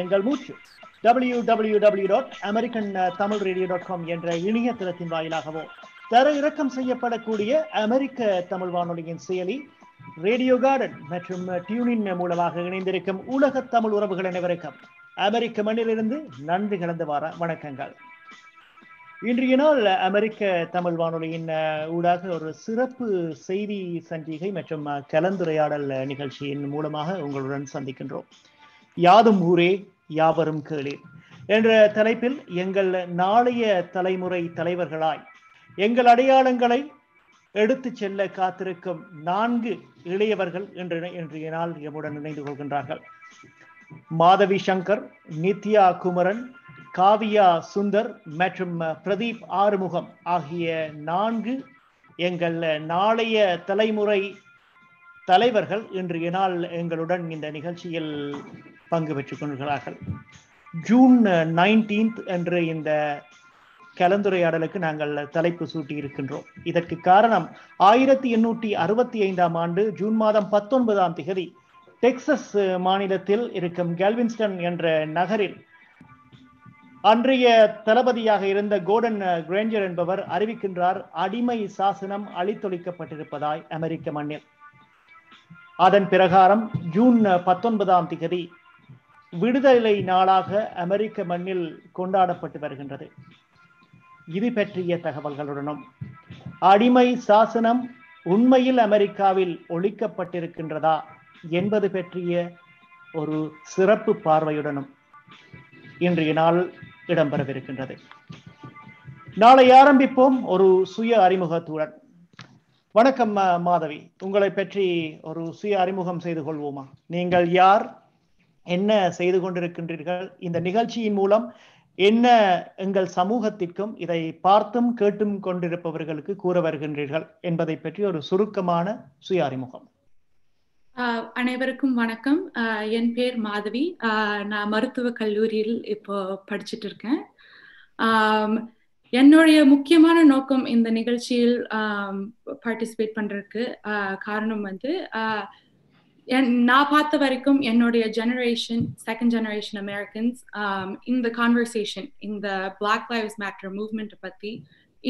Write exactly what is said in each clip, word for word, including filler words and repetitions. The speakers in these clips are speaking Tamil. எங்கள் மூச்சு W W W dot American Tamil radio dot com என்ற இணையதளத்தின் வாயிலாகவோ தர இறக்கம் செய்யப்படக்கூடிய அமெரிக்க தமிழ் வானொலியின் செயலி ரேடியோ கார்டன் மற்றும் டியூனின் மூலமாக இணைந்திருக்கும் உலக தமிழ் உறவுகள் அனைவருக்கும் அமெரிக்க மண்ணிலிருந்து நன்றி கலந்து வார வணக்கங்கள். இன்றைய நாள் அமெரிக்க தமிழ் வானொலியின் ஊடாக ஒரு சிறப்பு செய்தி சஞ்சிகை மற்றும் கலந்துரையாடல் நிகழ்ச்சியின் மூலமாக உங்களுடன் சந்திக்கின்றோம். யாதும் ஊரே யாவரும் கேளீர் என்ற தலைப்பில் எங்கள் நாளைய தலைமுறை தலைவர்களாய் எங்கள் அடையாளங்களை எடுத்து செல்ல காத்திருக்கும் நான்கு இளையவர்கள் இன்று இன்றைய நாள் எம்முடன் இணைந்து கொள்கின்றார்கள். மாதவி சங்கர், நித்யா குமரன், காவியா சுந்தர் மற்றும் பிரதீப் ஆறுமுகம் ஆகிய நான்கு எங்கள் நாளைய தலைமுறை தலைவர்கள் இன்றைய நாள் எங்களுடன் இந்த நிகழ்ச்சியில் பங்கு பெற்றுக் கொள்கிறார்கள். ஜூன் நைன்டீன்த் என்று இந்த கலந்துரையாடலுக்கு நாங்கள் தலைப்பு சூட்டி இருக்கின்றோம். இதற்கு காரணம் ஆயிரத்தி எண்ணூற்றி அறுபத்தி ஐந்தாம் ஆண்டு ஜூன் மாதம் பத்தொன்பதாம் திகதி டெக்சஸ் மாநிலத்தில் இருக்கும் கால்வின்ஸ்டன் என்ற நகரில் அன்றைய தளபதியாக இருந்த கோர்டன் கிரேஞ்சர் என்பவர் அறிவிக்கின்றார், அடிமை சாசனம் அழித்தொழிக்கப்பட்டிருப்பதாய் அமெரிக்க மண்ணில். அதன் பிரகாரம் ஜூன் பத்தொன்பதாம் திகதி விடுதலை நாளாக அமெரிக்க மண்ணில் கொண்டாடப்பட்டு வருகின்றது. இது பற்றிய தகவல்களுடனும் அடிமை சாசனம் உண்மையில் அமெரிக்காவில் ஒழிக்கப்பட்டிருக்கின்றதா என்பது பற்றிய ஒரு சிறப்பு பார்வையுடனும் இன்றைய நாள் இடம்பெறவிருக்கின்றது. நாளை ஆரம்பிப்போம் ஒரு சுய அறிமுகத்துடன். வணக்கம் மாதவி, உங்களை பற்றி ஒரு சுய அறிமுகம் செய்து கொள்வோமா? நீங்கள் யார், என்ன செய்து கொண்டிருக்கின்றீர்கள், இந்த நிகழ்ச்சியின் மூலம் என்ன எங்கள் சமூகத்திற்கும் இதை பார்த்தும் கேட்டும் கொண்டிருப்பவர்களுக்கு கூற வருகின்றீர்கள் என்பதை பற்றி ஒரு சுருக்கமான சுய அறிமுகம். ஆஹ் அனைவருக்கும் வணக்கம். என் பேர் மாதவி. நான் மருத்துவ கல்லூரியில் இப்போ படிச்சுட்டு இருக்கேன். ஆஹ் என்னுடைய முக்கியமான நோக்கம் இந்த நிகழ்ச்சியில் ஆஹ் பார்ட்டிசிபேட் பண்றதுக்கு ஆஹ் காரணம் வந்து ஆஹ் என் நான் பார்த்த வரைக்கும் என்னுடைய ஜெனரேஷன், செகண்ட் ஜெனரேஷன் அமெரிக்கன்ஸ், ஆஹ் இந்த கான்வர்சேஷன் இந்த Black Lives Matter மூவ்மெண்ட் பத்தி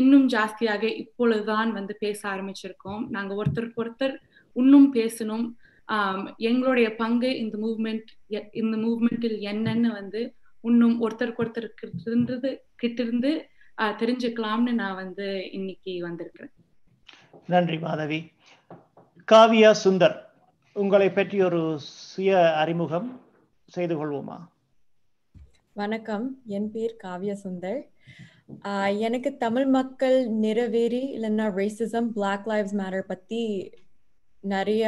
இன்னும் ஜாஸ்தியாக இப்பொழுதுதான் வந்து பேச ஆரம்பிச்சிருக்கோம். நாங்க ஒருத்தருக்கு ஒருத்தர் இன்னும் பேசணும். ஆஹ் எங்களுடைய பங்கு இந்த மூவ்மெண்ட் இந்த மூவ்மெண்டில் என்னன்னு வந்து இன்னும் ஒருத்தருக்கு ஒருத்தர் கிட்டிருந்து கிட்டிருந்து ஆஹ் தெரிஞ்சுக்கலாம்னு நான் வந்து இன்னைக்கு வந்திருக்கிறேன். நன்றி மாதவி. காவியா சுந்தர், உங்களை பற்றி ஒரு சுய அறிமுகம் செய்து கொள்வோமா? வணக்கம், என் பேர் காவியா சுந்தர். ஆஹ் எனக்கு தமிழ் மக்கள் நிறைவேறி இல்லைன்னா ரேசிசம், Black Lives Matter பத்தி நிறைய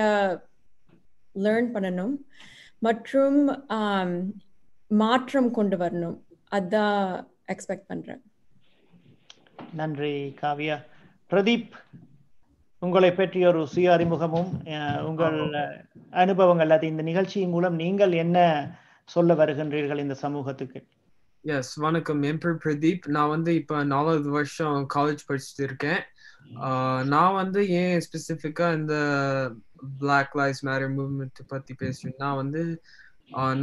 லேர்ன் பண்ணணும் மற்றும் மாற்றம் கொண்டு வரணும், அதான் எக்ஸ்பெக்ட் பண்றேன். நன்றி காவியா. பிரதீப், உங்களை பற்றி ஒரு சுய அறிமுகமும் உங்கள் அனுபவங்கள், அது இந்த நிகழ்ச்சியின் மூலம் நீங்கள் என்ன சொல்ல வருகின்றீர்கள் இந்த சமூகத்துக்கு? எஸ், வணக்கம். என் பேர் பிரதீப். நான் வந்து இப்போ நாலாவது வருஷம் காலேஜ் படிச்சுட்டு இருக்கேன். நான் வந்து ஏன் ஸ்பெசிஃபிக்கா இந்த Black Lives Matter மூவ்மெண்ட் பத்தி பேசுறேன்னா வந்து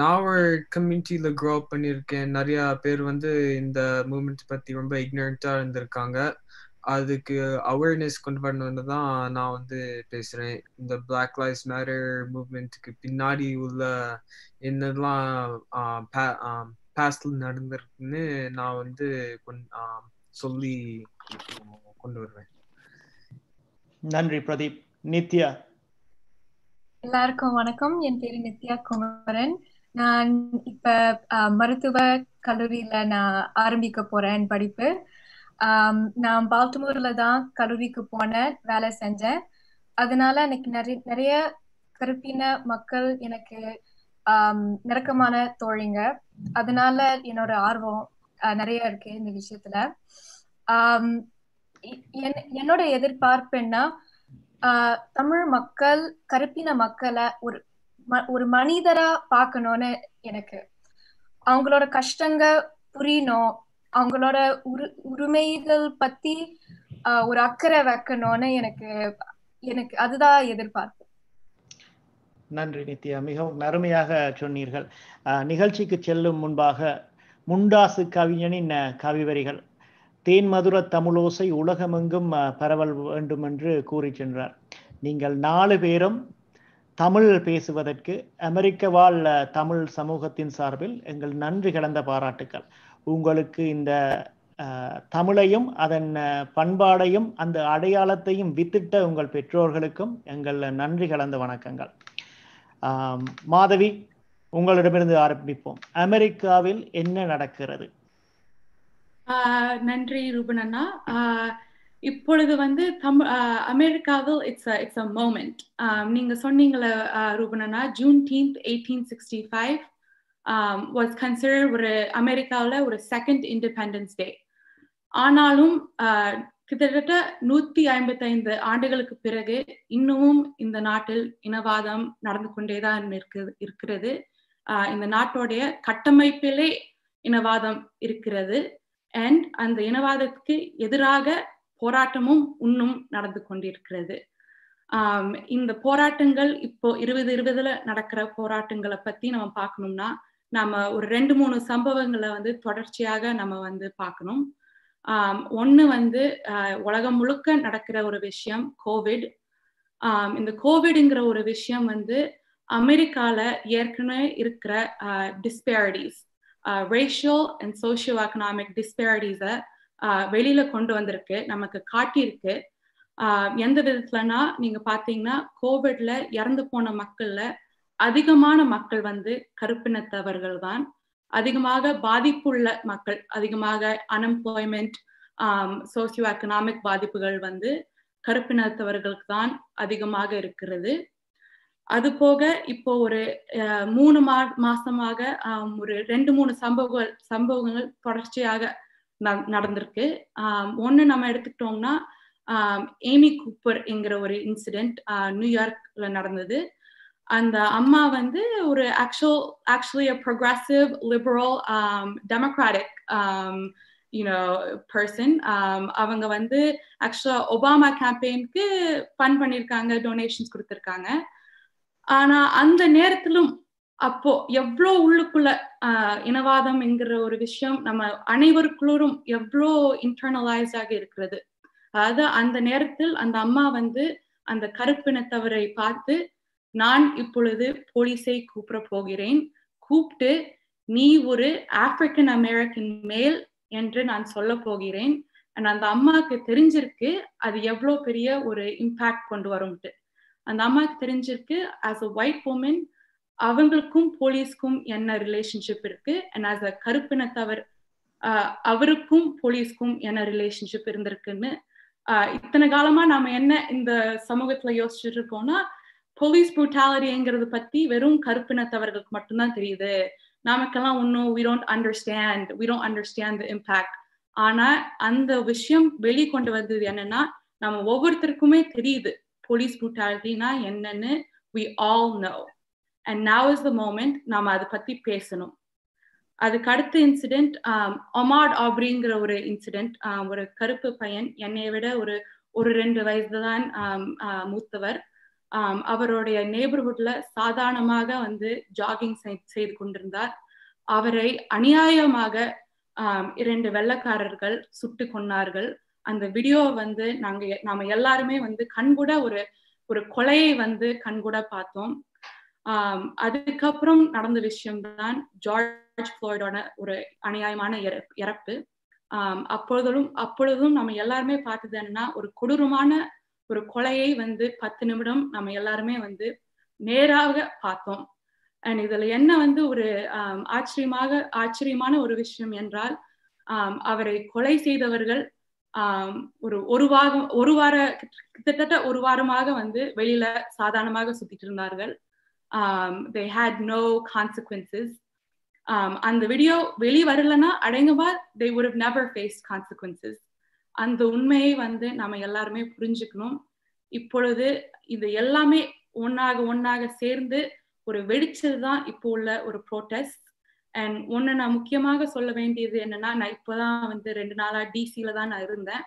நான் ஒரு கம்யூனிட்டியில க்ரோ அப் பண்ணியிருக்கேன். நிறைய பேர் வந்து இந்த மூவ்மெண்ட் பத்தி ரொம்ப இக்னரண்டா இருந்திருக்காங்க. அதுக்கு அவேர்னஸ் கொண்டு வரணும்னு தான் நான் வந்து பேசுறேன். இந்த Black Lives Matter மூவ்மெண்ட்டுக்கு பின்னாடி உள்ள என்னெல்லாம் பாஸ்ட்ல நடந்திருக்குன்னு நான் வந்து சொல்லி கொண்டு வருவேன். நன்றி பிரதீப். நித்யா. எல்லாருக்கும் வணக்கம். என் பேரு நித்யா குமரன். நான் இப்ப மருத்துவ கல்லூரியில நான் ஆரம்பிக்க போறேன் படிப்பு. ஆஹ் நான் பால்டிமோர்ல தான் கல்லூரிக்கு போனேன், வேலை செஞ்சேன். அதனால எனக்கு நிறைய நிறைய கருப்பின மக்கள் எனக்கு ஆஹ் நெருக்கமான தோழிங்க. அதனால என்னோட ஆர்வம் நிறைய இருக்கு இந்த விஷயத்துல. ஆஹ் என்னோட எதிர்பார்ப்புன்னா ஆஹ் தமிழ் மக்கள் கருப்பின மக்களை ஒரு ஒரு மனிதரா பாக்கணும்னு எனக்கு. அவங்களோட கஷ்டங்க புரியணும், அவங்களோட உரு உரிமைகள் பத்தி ஆஹ் ஒரு அக்கறை வைக்கணும்னு எனக்கு எனக்கு அதுதான் எதிர்பார்ப்பு. நன்றி நித்யா, மிகவும் அருமையாக சொன்னீர்கள். நிகழ்ச்சிக்கு செல்லும் முன்பாக முண்டாசு கவிஞனின் கவிவரிகள் தேன் மதுர தமிழோசை உலகமெங்கும் பரவல் வேண்டும் என்று கூறி சென்றார். நீங்கள் நாலு பேரும் தமிழ் பேசுவதற்கு அமெரிக்க வாழ் தமிழ் சமூகத்தின் சார்பில் எங்கள் நன்றி கலந்த பாராட்டுக்கள். உங்களுக்கு இந்த தமிழையும் அதன் பண்பாடையும் அந்த அடையாளத்தையும் வித்திட்ட உங்கள் பெற்றோர்களுக்கும் எங்கள் நன்றி கலந்த வணக்கங்கள். மாதவி, உங்களிடமிருந்து ஆரம்பிப்போம். அமெரிக்காவில் என்ன நடக்கிறது? ஆஹ் நன்றி ரூபன் அண்ணா. இப்பொழுது வந்து தமிழ் அமெரிக்காவில் இட்ஸ் இட்ஸ் அ மோமெண்ட். நீங்க சொன்னீங்களே ரூபன் அண்ணா, Juneteenth eighteen sixty five was considered ஒரு அமெரிக்காவில் ஒரு செகண்ட் இண்டிபெண்டன்ஸ் டே. ஆனாலும் கிட்டத்தட்ட நூற்றி ஐம்பத்தைந்து ஆண்டுகளுக்கு பிறகு இன்னமும் இந்த நாட்டில் இனவாதம் நடந்து கொண்டேதான் இருக்குது. இந்த நாட்டோடைய கட்டமைப்பிலே இனவாதம் இருக்கிறது. அண்ட் அந்த இனவாதத்துக்கு எதிராக போராட்டமும் இன்னும் நடந்து கொண்டிருக்கிறது. ஆஹ் இந்த போராட்டங்கள் இப்போ இருபது இருபதுல நடக்கிற போராட்டங்களை பத்தி நம்ம பார்க்கணும்னா நம்ம ஒரு ரெண்டு மூணு சம்பவங்களை வந்து தொடர்ச்சியாக நம்ம வந்து பார்க்கணும். ஆஹ் ஒண்ணு வந்து அஹ் உலகம் முழுக்க நடக்கிற ஒரு விஷயம் கோவிட். ஆஹ் இந்த கோவிடுங்கிற ஒரு விஷயம் வந்து அமெரிக்கால ஏற்கனவே இருக்கிற அஹ் disparities, racial and socio economic டிஸ்பேரிட்டிஸை ஆஹ் வெளியில கொண்டு வந்திருக்கு, நமக்கு காட்டியிருக்கு. ஆஹ் எந்த விதத்துலன்னா நீங்க பாத்தீங்கன்னா கோவிட்ல இறந்து போன மக்கள்ல அதிகமான மக்கள் வந்து கருப்பினத்தவர்கள் தான். அதிகமாக பாதிப்புள்ள மக்கள், அதிகமாக அன்எம்ப்ளாய்மெண்ட், ஆஹ் சோசியோ எக்கனாமிக் பாதிப்புகள் வந்து கருப்பினத்தவர்களுக்கு தான் அதிகமாக இருக்கிறது. அது போக இப்போ ஒரு மூணு மா மாசமாக ஆஹ் ஒரு ரெண்டு மூணு சம்பவங்கள் சம்பவங்கள் தொடர்ச்சியாக நடந்திருக்கு. ஆஹ் ஒண்ணு நம்ம எடுத்துக்கிட்டோம்னா ஆஹ் ஏமி கூப்பர் என்கிற ஒரு இன்சிடென்ட் நியூயார்க்ல நடந்தது. அந்த அம்மா வந்து ஒரு actual actually progressive liberal democratic you know person. அவங்க வந்து ஆக்சுவலா ஒபாமா கேம்பெயினுக்கு ஃபண்ட் பண்ணியிருக்காங்க, டொனேஷன்ஸ் கொடுத்துருக்காங்க. ஆனா அந்த நேரத்திலும் அப்போ எவ்வளோ உள்ளுக்குள்ள ஆஹ் இனவாதம் என்கிற ஒரு விஷயம் நம்ம அனைவருக்குள்ளும் எவ்வளோ இன்டர்னலைஸ் ஆக இருக்கிறது. அதாவது அந்த நேரத்தில் அந்த அம்மா வந்து அந்த கருப்பினத்தவரை பார்த்து, நான் இப்பொழுது போலீஸை கூப்பிட போகிறேன், கூப்பிட்டு நீ ஒரு ஆப்பிரிக்கன் அமெரிக்கன் மேல் என்று நான் சொல்ல போகிறேன். அண்ட் அந்த அம்மாவுக்கு தெரிஞ்சிருக்கு அது எவ்வளோ பெரிய ஒரு இம்பாக்ட் கொண்டு வரும்ட்டு. அந்த அம்மாவுக்கு தெரிஞ்சிருக்கு ஆஸ் அ ஒயிட் உமன் அவங்களுக்கும் போலீஸ்க்கும் என்ன ரிலேஷன்ஷிப் இருக்கு, அண்ட் ஆஸ் அ கருப்பினத்தவர் அவருக்கும் போலீஸ்க்கும் என்ன ரிலேஷன்ஷிப் இருந்திருக்குன்னு. ஆஹ் இத்தனை காலமா நாம என்ன இந்த சமூகத்துல யோசிச்சுட்டு இருக்கோம்னா போலீஸ் புரூட்டாலிட்டிங்கிறது பத்தி வெறும் கருப்பினத்தவர்களுக்கு மட்டும்தான் தெரியுது, நமக்கெல்லாம் ஒன்னும் we don't understand we don't understand the impact. ஆனா அந்த விஷயம் வெளிக்கொண்டு வந்தது என்னன்னா நம்ம ஒவ்வொருத்தருக்குமே தெரியுது போலீஸ் புரூட்டாலிட்டினா என்னன்னு. we all know and now is the moment நாம அதை பத்தி பேசணும். அதுக்கு அடுத்த இன்சிடென்ட் அமாட் ஆப்ரிங்கிற ஒரு இன்சிடென்ட். ஒரு கருப்பு பையன், என்னை விட ஒரு ஒரு ரெண்டு வயசுதான் மூத்தவர். அவருடைய நெய்பர்ஹுட்ல சாதாரணமாக வந்து ஜாகிங் செய்து கொண்டிருந்தார். அவரை அநியாயமாக இரண்டு வெள்ளைக்காரர்கள் சுட்டு கொன்னார்கள். அந்த வீடியோ வந்து நாங்க நாம எல்லாருமே வந்து கண்கூட ஒரு ஒரு கொலையை வந்து கண்கூட பார்த்தோம். ஆஹ் அதுக்கப்புறம் நடந்த விஷயம்தான் ஜார்ஜ் ஃப்ளாய்டோட ஒரு அநியாயமான இறப்பு. ஆஹ் அப்பொழுதும் அப்பொழுதும் நம்ம எல்லாருமே பார்த்தது என்னன்னா ஒரு கொடூரமான ஒரு கொலையை வந்து பத்து நிமிடம் நம்ம எல்லாருமே வந்து நேராக பார்த்தோம். அண்ட் இதுல என்ன வந்து ஒரு ஆஹ் ஆச்சரியமாக ஆச்சரியமான ஒரு விஷயம் என்றால் ஆஹ் அவரை கொலை செய்தவர்கள் ஆஹ் ஒரு ஒரு வாரம் ஒரு வார கிட்டத்தட்ட ஒரு வாரமாக வந்து வெளியில சாதாரணமாக சுத்திட்டு இருந்தார்கள். Um, they had no consequences. Um, and the video வெளி வரலனா அடங்கவா they would have never faced consequences. அந்த உண்மையை வந்து நாம எல்லாருமே புரிஞ்சுக்கணும். இப்பொழுது இது எல்லாமே ஒன்னாக ஒன்னாக சேர்ந்து ஒரு வெடிச்சதுதான் இப்போ உள்ள ஒரு ப்ரோட்டஸ்ட். அண்ட் ஒன்னு நான் முக்கியமாக சொல்ல வேண்டியது என்னன்னா, நான் இப்போதான் வந்து ரெண்டு நாளா டிசில தான் நான் இருந்தேன்.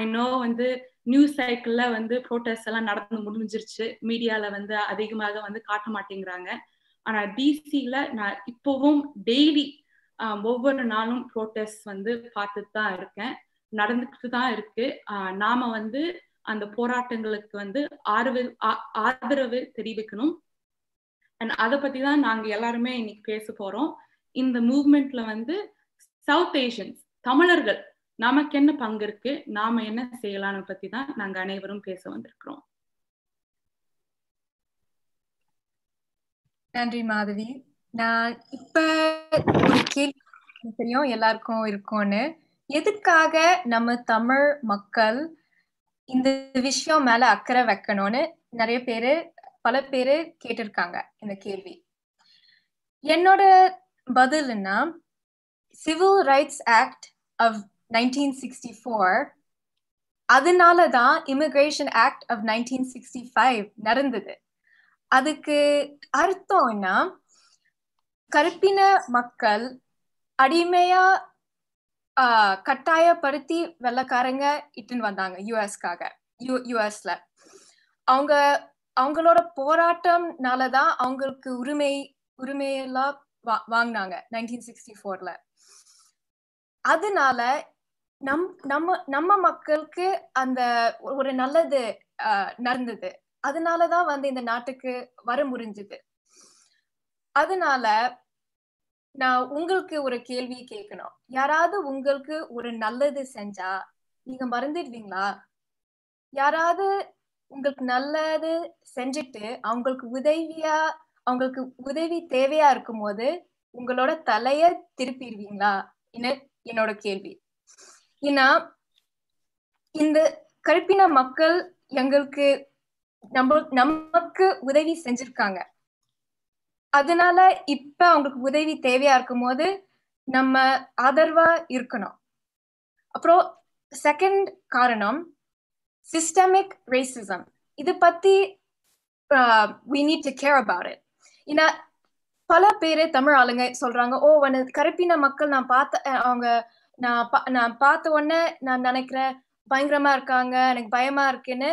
I know வந்து நியூஸ் சைக்கிள்ல வந்து ப்ரோட்டஸ்ட் எல்லாம் நடந்து முடிஞ்சிருச்சு, மீடியால வந்து அதிகமாக வந்து காட்ட மாட்டேங்கிறாங்க. ஆனா டிசில நான் இப்பவும் டெய்லி ஒவ்வொரு நாளும் ப்ரோட்டஸ்ட் வந்து பார்த்துட்டு தான் இருக்கேன், நடந்துட்டு தான் இருக்கு. ஆஹ் நாம வந்து அந்த போராட்டங்களுக்கு வந்து ஆதரவு ஆதரவு தெரிவிக்கணும். அண்ட் அதை பத்தி தான் நாங்க எல்லாருமே இன்னைக்கு பேச போறோம். இந்த மூவ்மெண்ட்ல வந்து சவுத் ஏஷியன்ஸ் தமிழர்கள் நமக்கு என்ன பங்கு இருக்கு, நாம என்ன செய்யலாம்னு பத்தி தான் நாங்க அனைவரும் பேச வந்திருக்கிறோம். நன்றி மாதவி. நான் இப்ப ஒரு கேள்வி தெரியும் எல்லாருக்கும் இருக்கும்னு, எதுக்காக நம்ம தமிழ் மக்கள் இந்த விஷயம் மேல அக்கறை வைக்கணும்னு நிறைய பேரு பல பேரு கேட்டிருக்காங்க இந்த கேள்வி. என்னோட பதில்னா, civil rights act of nineteen sixty four, அதனால தான் immigration act of nineteen sixty five நடந்தது. அதுக்கு அர்த்தம்னா, கருப்பின மக்கள் அடிமையா ஆஹ் கட்டாயப்படுத்தி வெள்ளக்காரங்க இட்டுன்னு வந்தாங்க யுஎஸ்காக. யு யுஎஸ்ல அவங்க அவங்களோட போராட்டம்னாலதான் அவங்களுக்கு உரிமை உரிமையெல்லாம் வா வாங்கினாங்க நைன்டீன் சிக்ஸ்டி ஃபோர்ல. அதனால நம் நம்ம நம்ம மக்களுக்கு அந்த ஒரு நல்லது ஆஹ் நடந்தது, அதனாலதான் வந்து இந்த நாட்டுக்கு வர முடிஞ்சது. அதனால நான் உங்களுக்கு ஒரு கேள்வி கேட்கணும், யாராவது உங்களுக்கு ஒரு நல்லது செஞ்சா நீங்க மறந்துடுவீங்களா? யாராவது உங்களுக்கு நல்லது செஞ்சுட்டு அவங்களுக்கு உதவியா அவங்களுக்கு உதவி தேவையா இருக்கும் போது உங்களோட தலைய திருப்பிடுவீங்களா என்னோட கேள்வி. ஏன்னா இந்த கருப்பின மக்கள் எங்களுக்கு நம்ம நமக்கு உதவி செஞ்சிருக்காங்க, அதனால இப்ப அவங்களுக்கு உதவி தேவையா இருக்கும் போது நம்ம ஆதரவா இருக்கணும். அப்புறம் செகண்ட் காரணம் சிஸ்டமிக் ரேசிசம். இது பத்தி we need to care about it. ஏன்னா பல பேரு தமிழ் ஆளுங்க சொல்றாங்க, ஓ ஒன்னு கருப்பின மக்கள் நான் பார்த்த அவங்க நான் நான் பார்த்த உடனே நான் நினைக்கிறேன் பயங்கரமா இருக்காங்க, எனக்கு பயமா இருக்குன்னு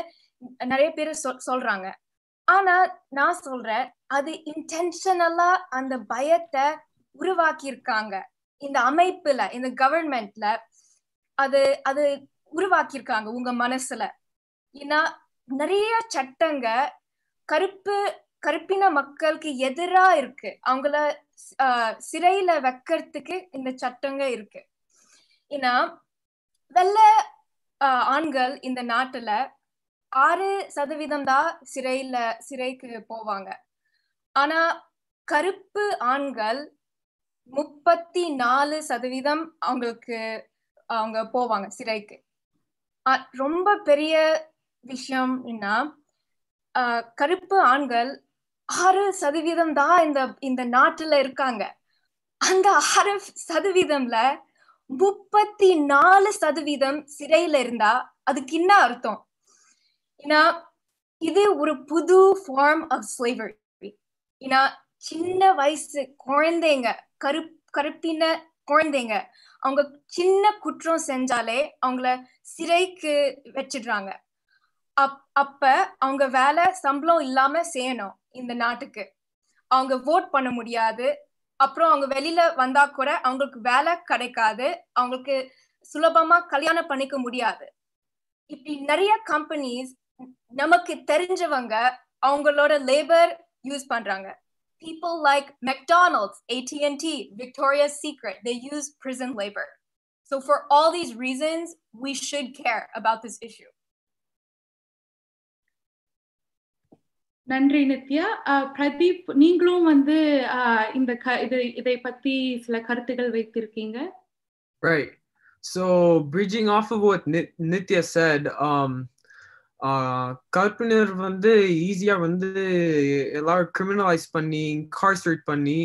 நிறைய பேரு சொல் சொல்றாங்க. ஆனா நான் சொல்றேன், அது இன்டென்ஷனலா அந்த பயத்தை உருவாக்கி இருக்காங்க இந்த அமைப்புல, இந்த கவர்மெண்ட்ல அது அது உருவாக்கியிருக்காங்க உங்க மனசுல. ஏன்னா நிறைய சட்டங்க கருப்பு கருப்பின மக்களுக்கு எதிரா இருக்கு, அவங்கள அஹ் சிறையில வைக்கிறதுக்கு இந்த சட்டங்க இருக்கு. ஏன்னா வெள்ளை ஆஹ் ஆண்கள் இந்த நாட்டுல ஆறு சதவீதம் தான் சிறையில சிறைக்கு போவாங்க, ஆனா கருப்பு ஆண்கள் முப்பத்தி நாலு சதவீதம் அவங்களுக்கு அவங்க போவாங்க சிறைக்கு. ரொம்ப பெரிய விஷயம்னா ஆஹ் கருப்பு ஆண்கள் ஆறு சதவீதம் தான் இந்த இந்த நாட்டுல இருக்காங்க. அந்த ஆறு சதவீதம்ல முப்பத்தி நாலு சதவீதம் சிறையில இருந்தா அதுக்கு என்ன அர்த்தம்? ஏன்னா இது ஒரு புது ஃபார்ம் ஆஃப் ஸ்லேவரி. ஏன்னா சின்ன வயசு குழந்தைங்க, கரு கருப்பின குழந்தைங்க அவங்க சின்ன குற்றம் செஞ்சாலே அவங்கள சிறைக்கு வச்சிடுறாங்க. அப் அப்ப அவங்க வேலை சம்பளம் இல்லாம செய்யணும் இந்த நாட்டுக்கு, அவங்க வோட் பண்ண முடியாது, அப்புறம் அவங்க வெளியில வந்தா கூட அவங்களுக்கு வேலை கிடைக்காது, அவங்களுக்கு சுலபமா கல்யாணம் பண்ணிக்க முடியாது. இப்படி நிறைய கம்பெனிஸ் நமக்கு தெரிஞ்சவங்க அவங்களோட லேபர் யூஸ் பண்றாங்க. People like McDonald's, A T and T, Victoria's Secret, they use prison labor. So for all these reasons, we should care about this issue. நன்றி நித்யா. பிரதீப், நீங்களும் வந்து இந்த இதை பத்தி சில கருத்துக்கள் வைத்திருக்கீங்க. Right. So bridging off of what Nithya said, um uh Kalpiner vandu easy ah vandu ellar criminalize panni incarcerate panni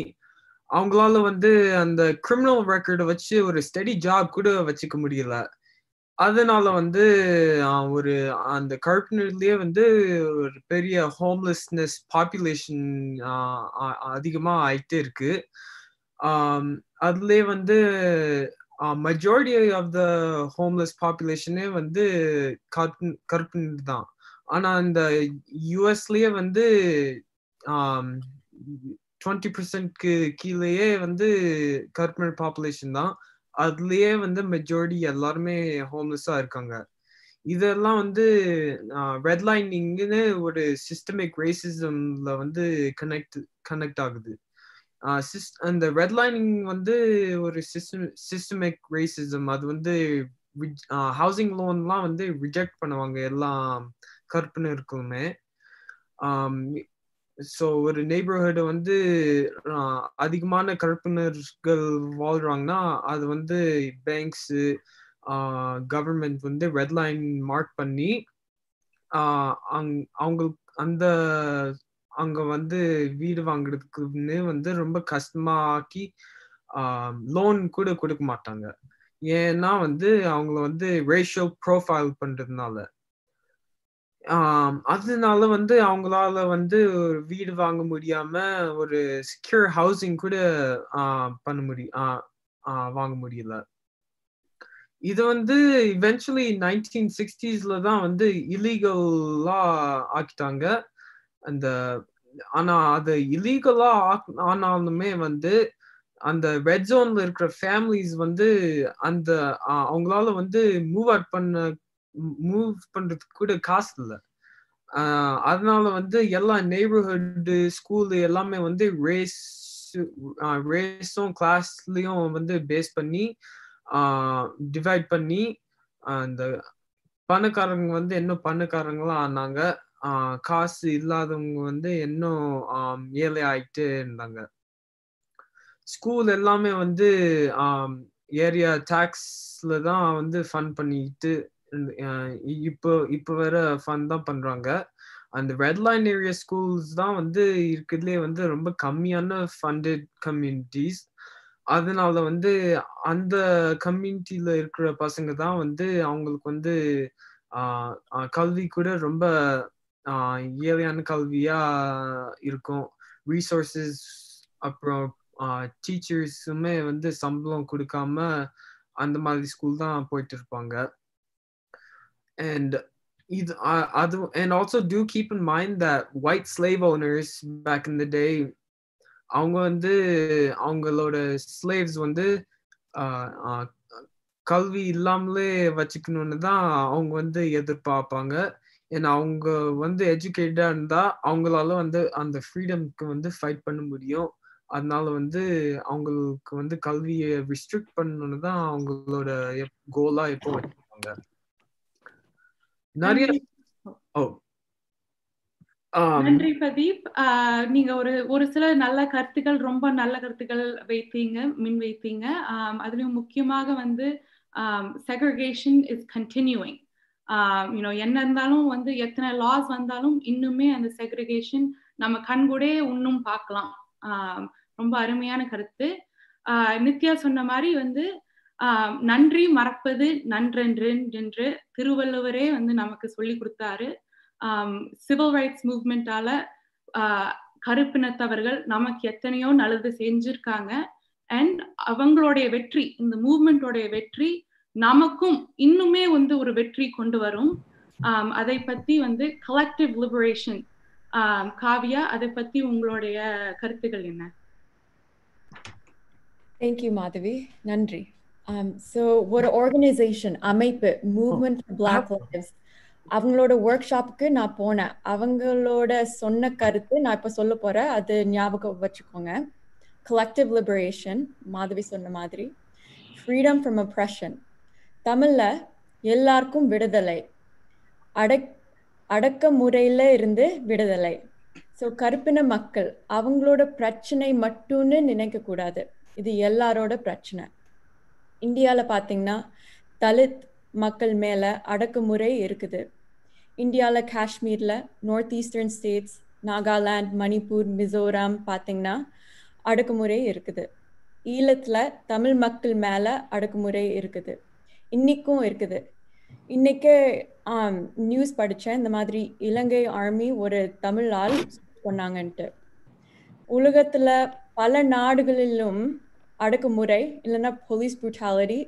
avangala vandu and the criminal record vachu or steady job kuda vachikka mudiyala. Adanal vandu oru and the Kalpiner liye vandu or periya homelessness population adhigama aite irukku. um அதுலயே வந்து majority of the homeless population வந்து கருப்பு தான். ஆனா அந்த யூஎஸ்லயே வந்து டுவெண்ட்டி பெர்சென்ட்க்கு கீழேயே வந்து கருப்பினர் பாப்புலேஷன் தான், அதுலயே வந்து மெஜாரிட்டி எல்லாருமே ஹோம்லெஸ்ஸா இருக்காங்க. இதெல்லாம் வந்து ரெட்லைனிங்னு ஒரு சிஸ்டமிக் ரேசிசம்ல வந்து கனெக்ட் கனெக்ட் ஆகுது. அந்த ரெட்லைனிங் வந்து ஒரு சிஸ்டம் சிஸ்டமிக் ரேசிசம். அது வந்து ஹவுசிங் லோன்லாம் வந்து ரிஜெக்ட் பண்ணுவாங்க எல்லாம் கருப்பினருக்குமே. ஸோ ஒரு நெய்பர்ஹுட் வந்து அதிகமான கருப்பினர்கள் வாழ்றாங்கன்னா அது வந்து பேங்க்ஸு கவர்மெண்ட் வந்து ரெட்லைன் மார்க் பண்ணி அவங்களுக்கு அந்த அங்க வந்து வீடு வாங்குறதுக்குன்னு வந்து ரொம்ப கஷ்டமாக்கி லோன் கூட கொடுக்க மாட்டாங்க. ஏன்னா வந்து அவங்கள வந்து ரேஷியோ ப்ரோஃபைல் பண்றதுனால ஆஹ் அதனால வந்து அவங்களால வந்து ஒரு வீடு வாங்க முடியாம ஒரு செக்யூர் ஹவுசிங் கூட ஆஹ் பண்ண முடியும் வாங்க முடியல. இது வந்து இவென்ச்சுவலி நைன்டீன் சிக்ஸ்டீஸ்ல தான் வந்து இல்லீகலா ஆக்கிட்டாங்க அந்த. ஆனா அது இல்லீகலா ஆனாலுமே வந்து அந்த ரெட் ஜோன்ல இருக்கிற ஃபேமிலிஸ் வந்து அந்த அவங்களால வந்து மூவ் அவுட் பண்ண மூவ் பண்றதுக்கு கூட காசு இல்லை. ஆஹ் அதனால வந்து எல்லா நெய்பர்ஹுட்டு ஸ்கூலு எல்லாமே வந்து ரேஸ் ரேஸும் கிளாஸ்லயும் வந்து பேஸ் பண்ணி டிவைட் பண்ணி அந்த பணக்காரங்க வந்து இன்னும் பணக்காரங்களாம் ஆனாங்க, காசு இல்லாதவங்க வந்து இன்னும் ஏழை ஆயிட்டு இருந்தாங்க. ஸ்கூல் எல்லாமே வந்து ஏரியா டாக்ஸ்ல தான் வந்து ஃபண்ட் பண்ணிட்டு இப்போ இப்போ வேற ஃபண்ட் தான் பண்றாங்க. அந்த ரெட்லைன் ஏரியா ஸ்கூல்ஸ் தான் வந்து இருக்கிறதுலே வந்து ரொம்ப கம்மியான ஃபண்டட் கம்யூனிட்டிஸ். அதனால வந்து அந்த கம்யூனிட்டியில இருக்கிற பசங்க தான் வந்து அவங்களுக்கு வந்து ஆஹ் கல்வி கூட ரொம்ப ஆஹ் ஏழையான கல்வியா இருக்கும். ரீசோர்சஸ் அப்புறம் டீச்சர்ஸுமே வந்து சம்பளம் கொடுக்காம அந்த மாதிரி ஸ்கூல் தான் போயிட்டு இருப்பாங்க. And either, uh, other, and also do keep in mind that white slave owners back in the day அவங்க வந்து அவங்களோட ஸ்லேவ்ஸ் வந்து கல்வி இல்லாமலே வச்சுக்கணும்னு தான் அவங்க வந்து எதிர்பார்ப்பாங்க. ஏன்னா அவங்க வந்து எஜுகேட்டடா இருந்தா அவங்களால வந்து அந்த ஃப்ரீடம்க்கு வந்து ஃபைட் பண்ண முடியும். அதனால வந்து அவங்களுக்கு வந்து கல்வியை ரெஸ்ட்ரிக்ட் பண்ணணும்னு தான் அவங்களோட கோலா எப்போ வச்சுருப்பாங்க. நிறைய நன்றி பிரதீப். ஆஹ் நீங்க ஒரு ஒரு சில நல்ல கருத்துக்கள் ரொம்ப நல்ல கருத்துக்கள் வைத்தீங்க மின் வைத்தீங்க. ஆஹ் அதுலயும் முக்கியமாக வந்து ஆஹ் segregation is continuing. Ah you know என்ன இருந்தாலும் வந்து எத்தனை லாஸ் வந்தாலும் இன்னுமே அந்த செக்ரிகேஷன் நம்ம கண்கூடே இன்னும் பார்க்கலாம். ஆஹ் ரொம்ப அருமையான கருத்து. ஆஹ் நித்யா சொன்ன மாதிரி வந்து ஆஹ் நன்றி மறப்பது நன்றென்று என்று திருவள்ளுவரே வந்து நமக்கு சொல்லி கொடுத்தாரு. ஆஹ் சிவில் ரைட்ஸ் மூவ்மெண்டால ஆஹ் கருப்பினத்தவர்கள் நமக்கு எத்தனையோ நல்லது செஞ்சிருக்காங்க. அண்ட் அவங்களுடைய வெற்றி, இந்த மூவ்மெண்டோடைய வெற்றி நமக்கும் இன்னுமே வந்து ஒரு வெற்றி கொண்டு வரும். ஆஹ் அதை பத்தி வந்து கலெக்டிவ் லிபரேஷன் ஆஹ் காவ்யா, அதை பத்தி உங்களுடைய கருத்துக்கள் என்ன? தேங்க்யூ மாதவி, நன்றி. Um, so what organization, அமைப்பு, movement for Black Lives, அவங்களோட ஒர்க்ஷாப்புக்கு நான் போனேன். அவங்களோட சொன்ன கருத்து நான் இப்போ சொல்ல போறேன், அது ஞாபகம் வச்சுக்கோங்க. கலெக்டிவ் லிபரேஷன், மாதவி சொன்ன மாதிரி, ஃப்ரீடம் ஃப்ரம் அப்ரெஷன், தமிழ்ல எல்லாருக்கும் விடுதலை, அடக் அடக்க முறையில இருந்து விடுதலை. ஸோ கருப்பின மக்கள் அவங்களோட பிரச்சனை மட்டும்னு நினைக்க கூடாது, இது எல்லாரோட பிரச்சனை. இந்தியாவில் பார்த்தீங்கன்னா தலித் மக்கள் மேலே அடக்குமுறை இருக்குது. இந்தியாவில் காஷ்மீரில், north eastern states, Nagaland, Manipur, Mizoram பார்த்தீங்கன்னா அடக்குமுறை இருக்குது. ஈழத்தில் தமிழ் மக்கள் மேலே அடக்குமுறை இருக்குது, இன்றைக்கும் இருக்குது. இன்றைக்கே நியூஸ் படித்தேன், இந்த மாதிரி இலங்கை ஆர்மி ஒரு தமிழ் ஆள் சொன்னாங்கன்ட்டு. உலகத்தில் பல நாடுகளிலும் அடக்குமுறை இல்லைன்னா போலீஸ் ப்ரூட்டாலிட்டி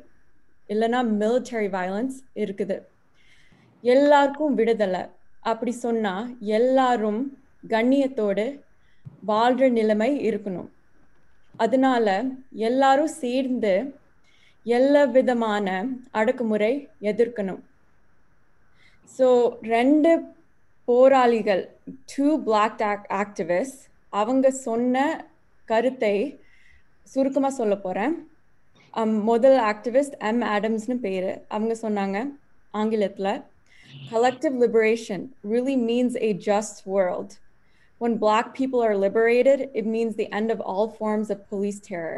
இல்லைன்னா மிலிட்டரி வயலன்ஸ் இருக்குது. எல்லாருக்கும் விடுதலை அப்படி சொன்னால் எல்லாரும் கண்ணியத்தோடு வாழ்கிற நிலைமை இருக்கணும். அதனால எல்லாரும் சேர்ந்து எல்லா விதமான அடக்குமுறை எதிர்க்கணும். ஸோ ரெண்டு போராளிகள், டூ பிளாக் ஆக்டிவிஸ்ட், அவங்க சொன்ன கருத்தை சுருக்கமாக சொல்ல போகிறேன். முதல் ஆக்டிவிஸ்ட் எம் ஆடம்ஸ்னு பேர். அவங்க சொன்னாங்க ஆங்கிலத்தில், collective liberation really means a just world. When black people are liberated, it means the end of all forms of police terror.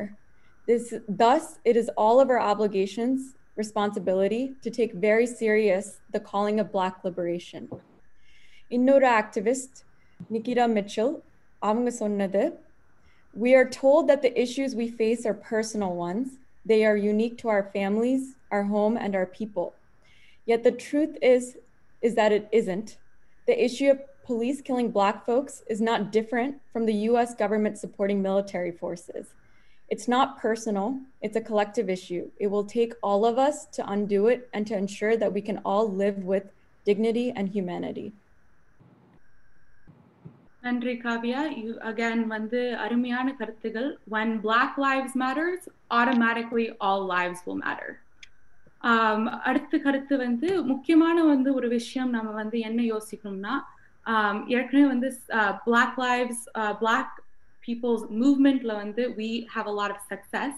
This, thus, it is all of our obligations, responsibility to take very serious the calling of black liberation. இன்னொரு ஆக்டிவிஸ்ட் நிகிதா மிச்சல், அவங்க சொன்னது, we are told that the issues we face are personal ones. They are unique to our families, our home, and our people. Yet the truth is is that it isn't. The issue of police killing black folks is not different from the U S government supporting military forces. It's not personal, it's a collective issue. It will take all of us to undo it and to ensure that we can all live with dignity and humanity. நன்றி காவியா. யூ அகைன் வந்து அருமையான கருத்துகள். When Black Lives Matters, automatically all lives will matter. அடுத்த கருத்து வந்து முக்கியமான வந்து ஒரு விஷயம் நம்ம வந்து என்ன யோசிக்கணும்னா, ஏற்கனவே வந்து Black Lives, Black People's Movementல வந்து we have a lot of success.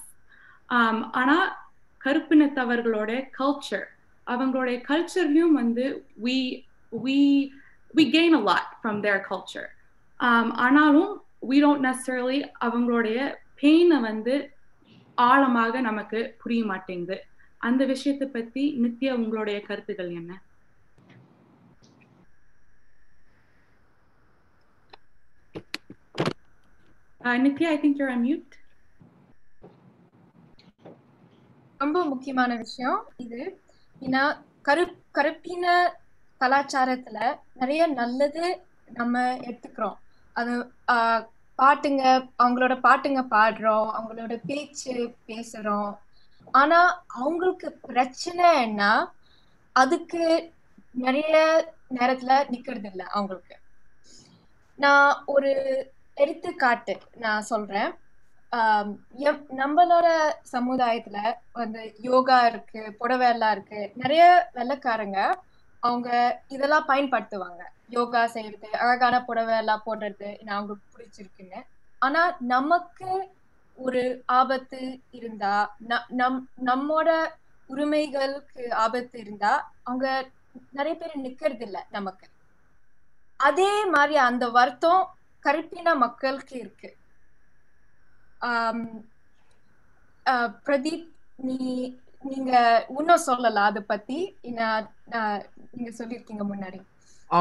ஆனால் கருப்பினத்தவர்களோட கல்ச்சர், அவங்களோட கல்ச்சர்லையும் வந்து we we we gain a lot from their culture. Um, ஆனாலும் we don't necessarily அவங்களுடைய பெயினை வந்து ஆழமாக நமக்கு புரிய மாட்டேங்குது. அந்த விஷயத்தை பத்தி நித்யா உங்களுடைய கருத்துக்கள் என்ன? Nithya, I think you're on mute. ரொம்ப முக்கியமான விஷயம் இது. ஏன்னா கரு கருப்பின கலாச்சாரத்துல நிறைய நல்லது நம்ம எடுத்துக்கிறோம். அது ஆஹ் பாட்டுங்க, அவங்களோட பாட்டுங்க பாடுறோம், அவங்களோட பேச்சு பேசுறோம். ஆனா அவங்களுக்கு பிரச்சனைன்னா அதுக்கு நிறைய நேரத்துல நிக்கிறது இல்லை அவங்களுக்கு. நான் ஒரு எடுத்துக்காட்டு நான் சொல்றேன். ஆஹ் நம்மளோட சமுதாயத்துல வந்து யோகா இருக்கு, புடவை எல்லாம் இருக்கு. நிறைய வெள்ளைக்காரங்க அவங்க இதெல்லாம் பயன்படுத்துவாங்க, யோகா செய்யறது, அழகான புடவை எல்லாம் போடுறது, அவங்களுக்கு பிடிச்சிருக்குன்னு. ஆனா நமக்கு ஒரு ஆபத்து இருந்தா, நம் நம்மோட உரிமைகளுக்கு ஆபத்து இருந்தா அவங்க நிறைய பேர் நிக்கிறது இல்லை நமக்கு. அதே மாதிரி அந்த வருத்தம் கருப்பின மக்களுக்கு இருக்கு. ஆஹ் பிரதீப், நீ நீங்க இன்னும் சொல்லலாம் அதை பத்தி, நீங்க சொல்லிருக்கீங்க முன்னாடி.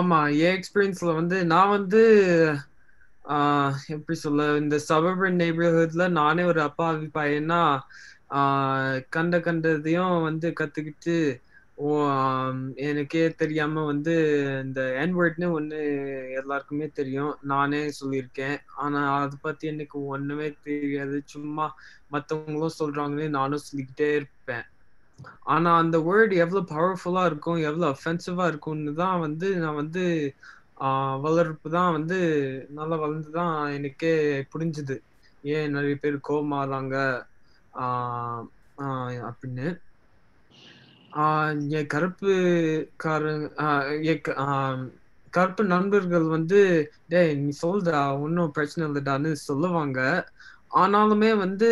ஆமா, என் எக்ஸ்பீரியன்ஸ்ல வந்து நான் வந்து ஆஹ் எப்படி சொல்ல, இந்த சபர்பன் நெய்பர்ஹுட்ல நானே ஒரு அப்பாவி பையனா ஆஹ் கண்ட கண்டதையும் வந்து கத்துக்கிட்டு எனக்கே தெரியாம வந்து இந்த என்வேர்ட்னு ஒண்ணு எல்லாருக்குமே தெரியும், நானே சொல்லியிருக்கேன். ஆனா அதை பத்தி எனக்கு ஒண்ணுமே தெரியாது, சும்மா மத்தவங்களும் சொல்றாங்கன்னு நானும் சொல்லிக்கிட்டே இருப்பேன். ஆனா அந்த வேர்டு எவ்வளவு பவர்ஃபுல்லா இருக்கும், எவ்வளவு அஃபென்சிவா இருக்கும்னு தான் வந்து நான் வந்து ஆஹ் வளர்ப்பு தான் வந்து நல்லா வளர்ந்துதான் எனக்கே புரிஞ்சுது ஏன் நிறைய பேர் கோவமாறாங்க ஆஹ் ஆஹ் அப்படின்னு. ஆஹ் என் கருப்பு காரங்க ஆஹ் கருப்பு நண்பர்கள் வந்து, டே நீ சொல்றா ஒன்னும் பிரச்சனை இல்லைடான்னு சொல்லுவாங்க. ஆனாலுமே வந்து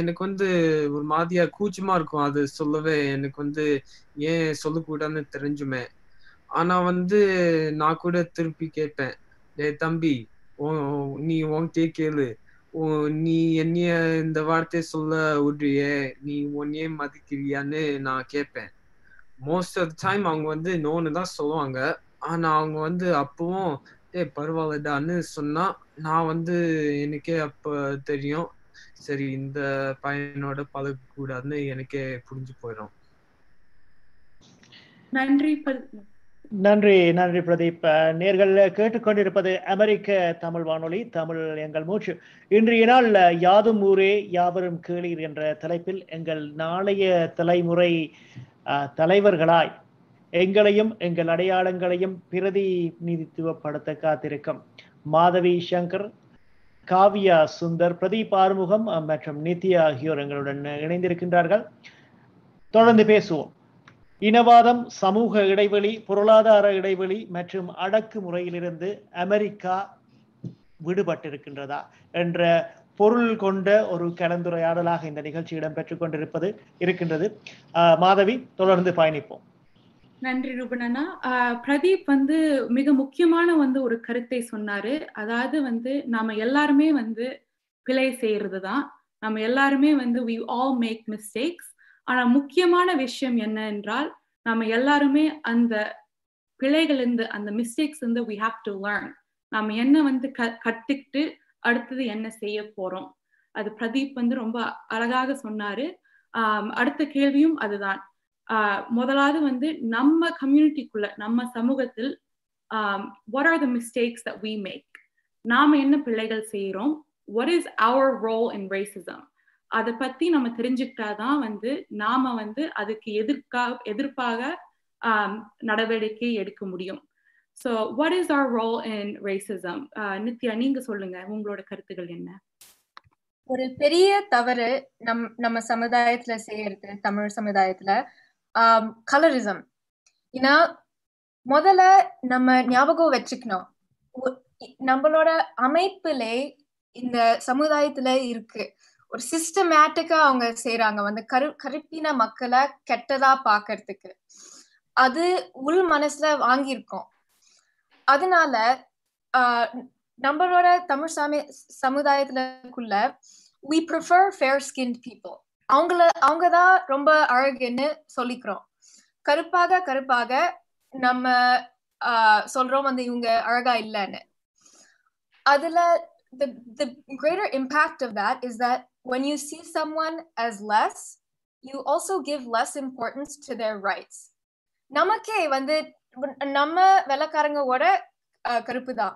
எனக்கு வந்து ஒரு மாதிரியா கூச்சமா இருக்கும் அது சொல்லவே. எனக்கு வந்து ஏன் சொல்லக்கூடாதுன்னு தெரிஞ்சுமே. ஆனா வந்து நான் கூட திருப்பி கேட்பேன், டே தம்பி நீ உன்கிட்டே கேளு, நீ என்னைய இந்த வார்த்தையை சொல்ல விடுறிய, நீ உன்னையே மதிக்கிறியான்னு நான் கேட்பேன். மோஸ்ட் ஆஃப் த டைம் அவங்க வந்து நோன்னு தான் சொல்லுவாங்க. ஆனா அவங்க வந்து அப்பவும் ஏ பரவாயில்லடான்னு சொன்னா நான் வந்து எனக்கே அப்ப தெரியும், சரி இந்த பையனோட பழக கூடாதுன்னு எனக்கே புரிஞ்சு போயிடும். நன்றி நன்றி நன்றி பிரதீப். நேர்கள் கேட்டுக்கொண்டிருப்பது அமெரிக்க தமிழ் வானொலி, தமிழ் எங்கள் மூச்சு. இன்றைய நாள் யாதும் ஊரே யாவரும் கேளீர் என்ற தலைப்பில் எங்கள் நாளைய தலைமுறை தலைவர்களாய் எங்களையும் எங்கள் அடையாளங்களையும் பிரதிநிதித்துவப்படுத்த காத்திருக்கும் மாதவி சங்கர், காவ்யா சுந்தர், பிரதீப் ஆறுமுகம் மற்றும் நித்யா ஆகியோர் எங்களுடன் இணைந்திருக்கின்றார்கள். தொடர்ந்து பேசுவோம். இனவாதம், சமூக இடைவெளி, பொருளாதார இடைவெளி மற்றும் அடக்குமுறையிலிருந்து அமெரிக்கா விடுபட்டிருக்கின்றதா என்ற பொருள் கொண்ட ஒரு கலந்துரையாடலாக இந்த நிகழ்ச்சி இடம்பெற்றுக் கொண்டிருப்பது இருக்கின்றது. மாதவி, தொடர்ந்து பயணிப்போம். நன்றி ரூபனா. பிரதீப் வந்து மிக முக்கியமான வந்து ஒரு கருத்தை சொன்னாரு. அதாவது வந்து நாம எல்லாருமே வந்து பிழை செய்யறது தான். நம்ம எல்லாருமே வந்து we all make mistakes. ஆனா முக்கியமான விஷயம் என்ன என்றால், நம்ம எல்லாருமே அந்த பிழைகள் இருந்து, அந்த மிஸ்டேக்ஸ் இருந்து we have to learn. நாம என்ன வந்து க கத்துக்கிட்டு அடுத்தது என்ன செய்ய போறோம், அது பிரதீப் வந்து ரொம்ப அழகாக சொன்னாரு. ஆஹ் அடுத்த கேள்வியும் அதுதான். ஆஹ் முதலாவது வந்து நம்ம கம்யூனிட்டிக்குள்ள, நம்ம சமூகத்தில் ஆஹ் what are the mistakes that we make? நாம என்ன பிழைகள் செய்யறோம்? what is our role in racism? அதை பத்தி நம்ம தெரிஞ்சுக்கிட்டாதான் வந்து நாம வந்து அதுக்கு எதிர்க்கா எதிர்ப்பாக ஆஹ் நடவடிக்கை எடுக்க முடியும். So what is our role in racism? Nithya, நீங்க சொல்லுங்க, உங்களோட கருத்துக்கள் என்ன? ஒரு பெரிய தவறு நம் நம்ம சமுதாயத்துல செய்யறது, தமிழ் சமுதாயத்துல ஆஹ் கலரிசம். ஏன்னா முதல்ல நம்ம ஞாபகம் வச்சுக்கணும், நம்மளோட அமைப்பிலே இந்த சமுதாயத்துல இருக்கு. ஒரு சிஸ்டமேட்டிக்கா அவங்க செய்யறாங்க வந்து கரு கருப்பின மக்களை கெட்டதா பாக்குறதுக்கு. அது உள் மனசுல வாங்கியிருக்கோம். அதனால ஆஹ் நம்மளோட தமிழ் சம சமுதாயத்துலக்குள்ள we prefer fair-skinned people. அவங்கள அவங்கதான் ரொம்ப அழகுன்னு சொல்லிக்கிறோம். கருப்பாக கருப்பாக நம்ம ஆஹ் சொல்றோம் வந்து இவங்க அழகா இல்லைன்னு. அதுல the the greater impact of that is that when you see someone as less, you also give less importance to their rights. Namakke vandu namma velakarangaoda karupu da,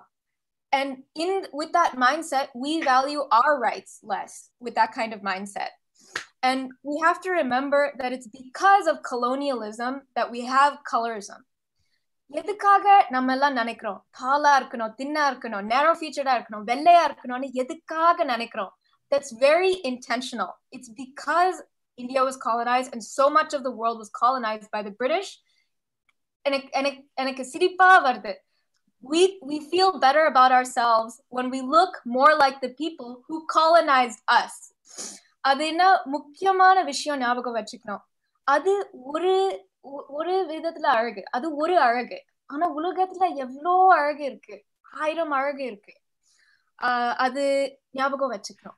and in with that mindset we value our rights less with that kind of mindset. And we have to remember that it's because of colonialism that we have colorism. எதுக்காக நம்ம எல்லாம் நினைக்கிறோம் காலா இருக்கணும், தின்னா இருக்கணும், நேரோ ஃபீச்சர்டா இருக்கணும், வெள்ளையா இருக்கணும்னு எதுக்காக நினைக்கிறோம்? That's very intentional. It's because India was colonized and so much of the world was colonized by the British. And and and kasiripa vardu we we feel better about ourselves when we look more like the people who colonized us. adena mukkiyamaana vishayam nabagam vechikrom. adu oru oru vidathila alagu, adu oru alagu. ana ulagathila evlo alagu irukku, aayiram alagu irukku. adu nabagam vechikrom.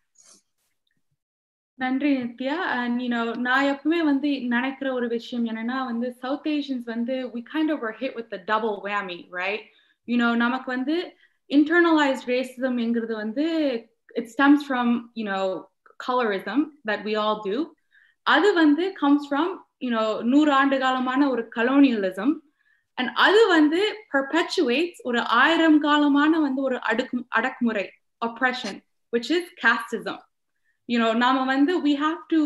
நன்றி நித்யா. அண்ட் யூனோ நான் எப்பவுமே வந்து நினைக்கிற ஒரு விஷயம் என்னன்னா வந்து சவுத் ஏஷியன்ஸ் வந்து we kind of were hit with the double whammy, right? You know, நமக்கு வந்து internalized racism என்கிறது வந்து it stems from, you know, colorism that we all do. அது வந்து comes from, you know, நூறு ஆண்டு காலமான ஒரு colonialism, and அது வந்து perpetuates ஒரு ஆயிரம் காலமான வந்து ஒரு அடக்கு அடக்குமுறை oppression, which is casteism. You know, nama vandu we have to,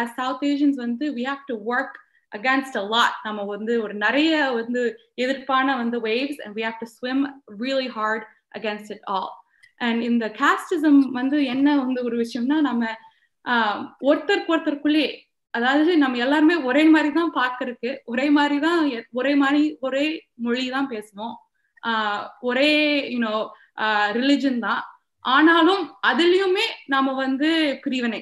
as South Asians vandu we have to work against a lot. Nama vandu or nariya vandu edirpaana vandu waves, and we have to swim really hard against it all. And in the casteism vandu enna vandu oru vishayamna nama orthar orthar kulle, adhaadhu nam ellarume ore mari dhaan paakkirukku, ore mari dhaan ore mari ore moli dhaan pesuvom, ore you know religion dhaan. ஆனாலும் அதுலயுமே நாம வந்து பிரிவினை,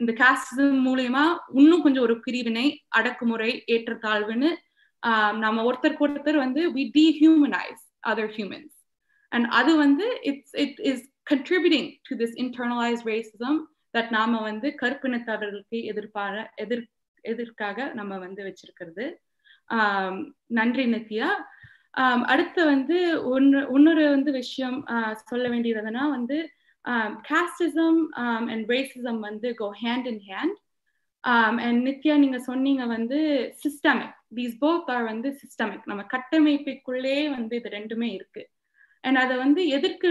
இந்த காஸ்டிசம் மூலமா இன்னும் கொஞ்சம் ஒரு பிரிவினை, அடக்குமுறை, ஏற்றத்தாழ்வுன்னு ஆஹ் நம்ம ஒருத்தருக்கு ஒருத்தர் வந்து we dehumanize other humans, and அது வந்து it's it is contributing to this internalized racism that நாம வந்து கருப்பினத்தவர்களுக்கு எதிர்பார எதிர் எதிர்க்காக நம்ம வந்து வச்சிருக்கிறது. ஆஹ் நன்றி நித்யா. ஆஹ் அடுத்து வந்து ஒன்னு இன்னொரு வந்து விஷயம் சொல்ல வேண்டியதுன்னா வந்து காஸ்டிசம் அண்ட் ரேசிசம் வந்து go hand in hand. And Nithya நீங்க சொன்னீங்க வந்து சிஸ்டமிக் these both are வந்து சிஸ்டமிக், நம்ம கட்டமைப்புக்குள்ளே வந்து இது ரெண்டுமே இருக்கு. அண்ட் அதை வந்து எதிர்க்கு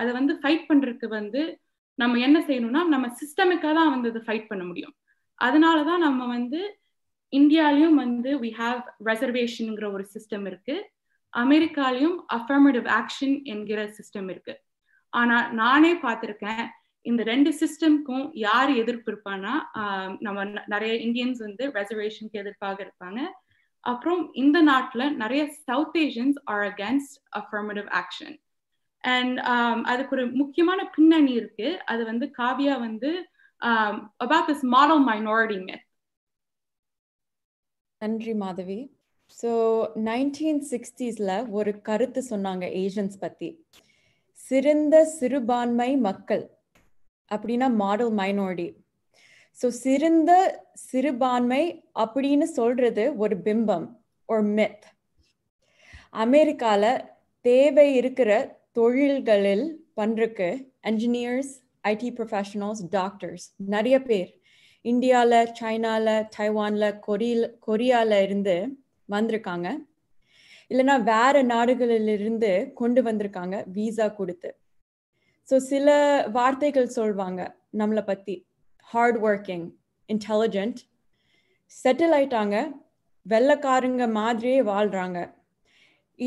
அதை வந்து ஃபைட் பண்றதுக்கு வந்து நம்ம என்ன செய்யணும்னா நம்ம சிஸ்டமிக்காக தான் வந்து அதை ஃபைட் பண்ண முடியும். அதனால தான் நம்ம வந்து இந்தியாலையும் வந்து we have reservationங்கிற ஒரு சிஸ்டம் இருக்கு, அமெரிக்காலையும் affirmative action என்கிற சிஸ்டம் இருக்கு. ஆனா நானே பார்த்திருக்கேன் இந்த ரெண்டு சிஸ்டம்க்கும் யார் எதிர்ப்பு இருப்பானா, நம்ம நிறைய இந்தியன்ஸ் வந்து ரெசர்வேஷனுக்கு எதிர்ப்பாக இருப்பாங்க. அப்புறம் இந்த நாட்டுல நிறைய south Asians are against affirmative action. And அதுக்கு ஒரு முக்கியமான பின்னணி இருக்கு. அது வந்து காவியா வந்து about this model minority myth. நன்றி மாதவி. ஸோ நைன்டீன் சிக்ஸ்டீஸ்ல ஒரு கருத்து சொன்னாங்க ஏஷியன்ஸ் பத்தி, சிறந்த சிறுபான்மை மக்கள் அப்படின்னா மாடல் மைனாரிட்டி. ஸோ சிறந்த சிறுபான்மை அப்படின்னு சொல்றது ஒரு பிம்பம் ஒரு மித். அமெரிக்கால தேவை இருக்கிற தொழில்களில் பண்றதுக்கு இன்ஜினியர்ஸ், ஐடி ப்ரொஃபஷனல்ஸ், டாக்டர்ஸ் நிறைய பேர் இந்தியால, சைனால, தைவான்ல, கொரியில் கொரியால இருந்து வந்திருக்காங்க, இல்லைன்னா வேற நாடுகளிலிருந்து கொண்டு வந்திருக்காங்க வீசா கொடுத்து. ஸோ சில வார்த்தைகள் சொல்வாங்க நம்மளை பற்றி, ஹார்ட் ஒர்க்கிங், இன்டெலிஜென்ட், செட்டில் ஆயிட்டாங்க, வெள்ளைக்காரங்க மாதிரியே வாழ்கிறாங்க.